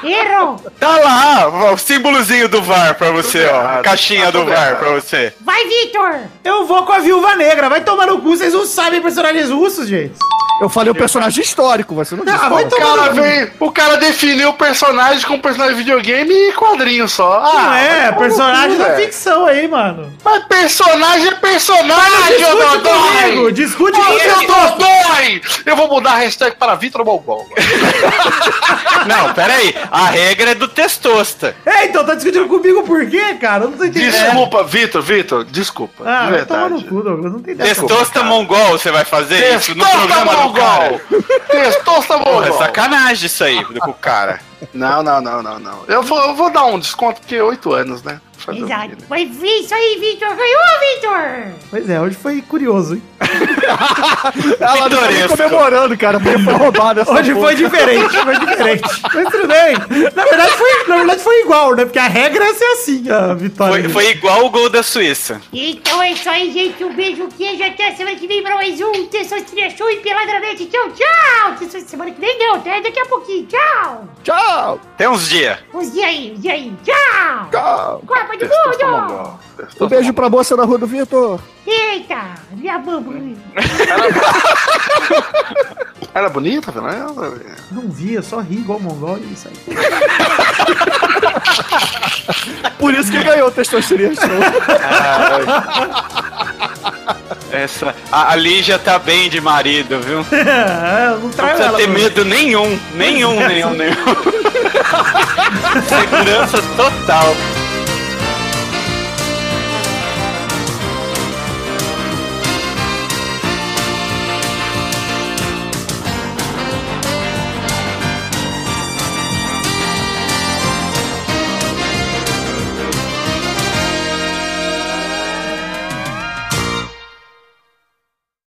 Iro. Tá lá, o símbolozinho do V A R pra você, ó. Caixinha do V A R pra você. Vai, Victor! Eu vou com a Viúva Negra. Vai tomar no cu, vocês não sabem personagens russos, gente. Eu falei o personagem histórico, você não disse. Ah, vai tomar no cu. O cara definiu o personagem como personagem de videogame e quadrinho só. Ah, não é, personagem da ficção aí, mano. Mas personagem é personagem, Dodói! Discute comigo, Dodói! Eu vou mudar a hashtag para Victor Balbol. Não, peraí. A regra é do testosta. É, então tá discutindo comigo por quê, cara? Eu não tô entendendo. Desculpa, Vitor, Vitor, desculpa. Ah, de verdade. Tudo, eu não tem ideia. Testosta mongol, você vai fazer Testosta isso no programa mongol. do cara? Testosta mongol. É sacanagem isso aí com o cara. Não, não, não, não, não. Eu vou, eu vou dar um desconto, porque é oito anos, né? Fazer Exato. Um Mas isso aí, Vitor. Ganhou, Vitor! Pois é, hoje foi curioso, hein? Ela não tá comemorando, cara, porque foi roubada essa Hoje boca. foi diferente, foi diferente. Mas tudo bem. Na verdade, foi, na verdade foi igual, né? Porque a regra é ser assim, a vitória. Foi, foi igual o gol da Suíça. Então é isso aí, gente. Um beijo, queijo. Até a semana que vem pra mais um Tessões Tria Show e Peladranete. Tchau, tchau. Tessões semana que vem não, até daqui a pouquinho. Tchau. Tchau. Tem uns dias. Uns dias aí, uns dias aí. Tchau! Tchau! Copa do Mundo! Um beijo pra moça da rua do Vitor. Eita! Minha bambu. Era bonita, velho? Não via, só ri igual mongol e isso aí. Por isso que ganhou o Testosteria Show. Essa, a Lígia tá bem de marido, viu? É, não trai ela. Não precisa ter medo nenhum, nenhum, nenhum, nenhum. Segurança total.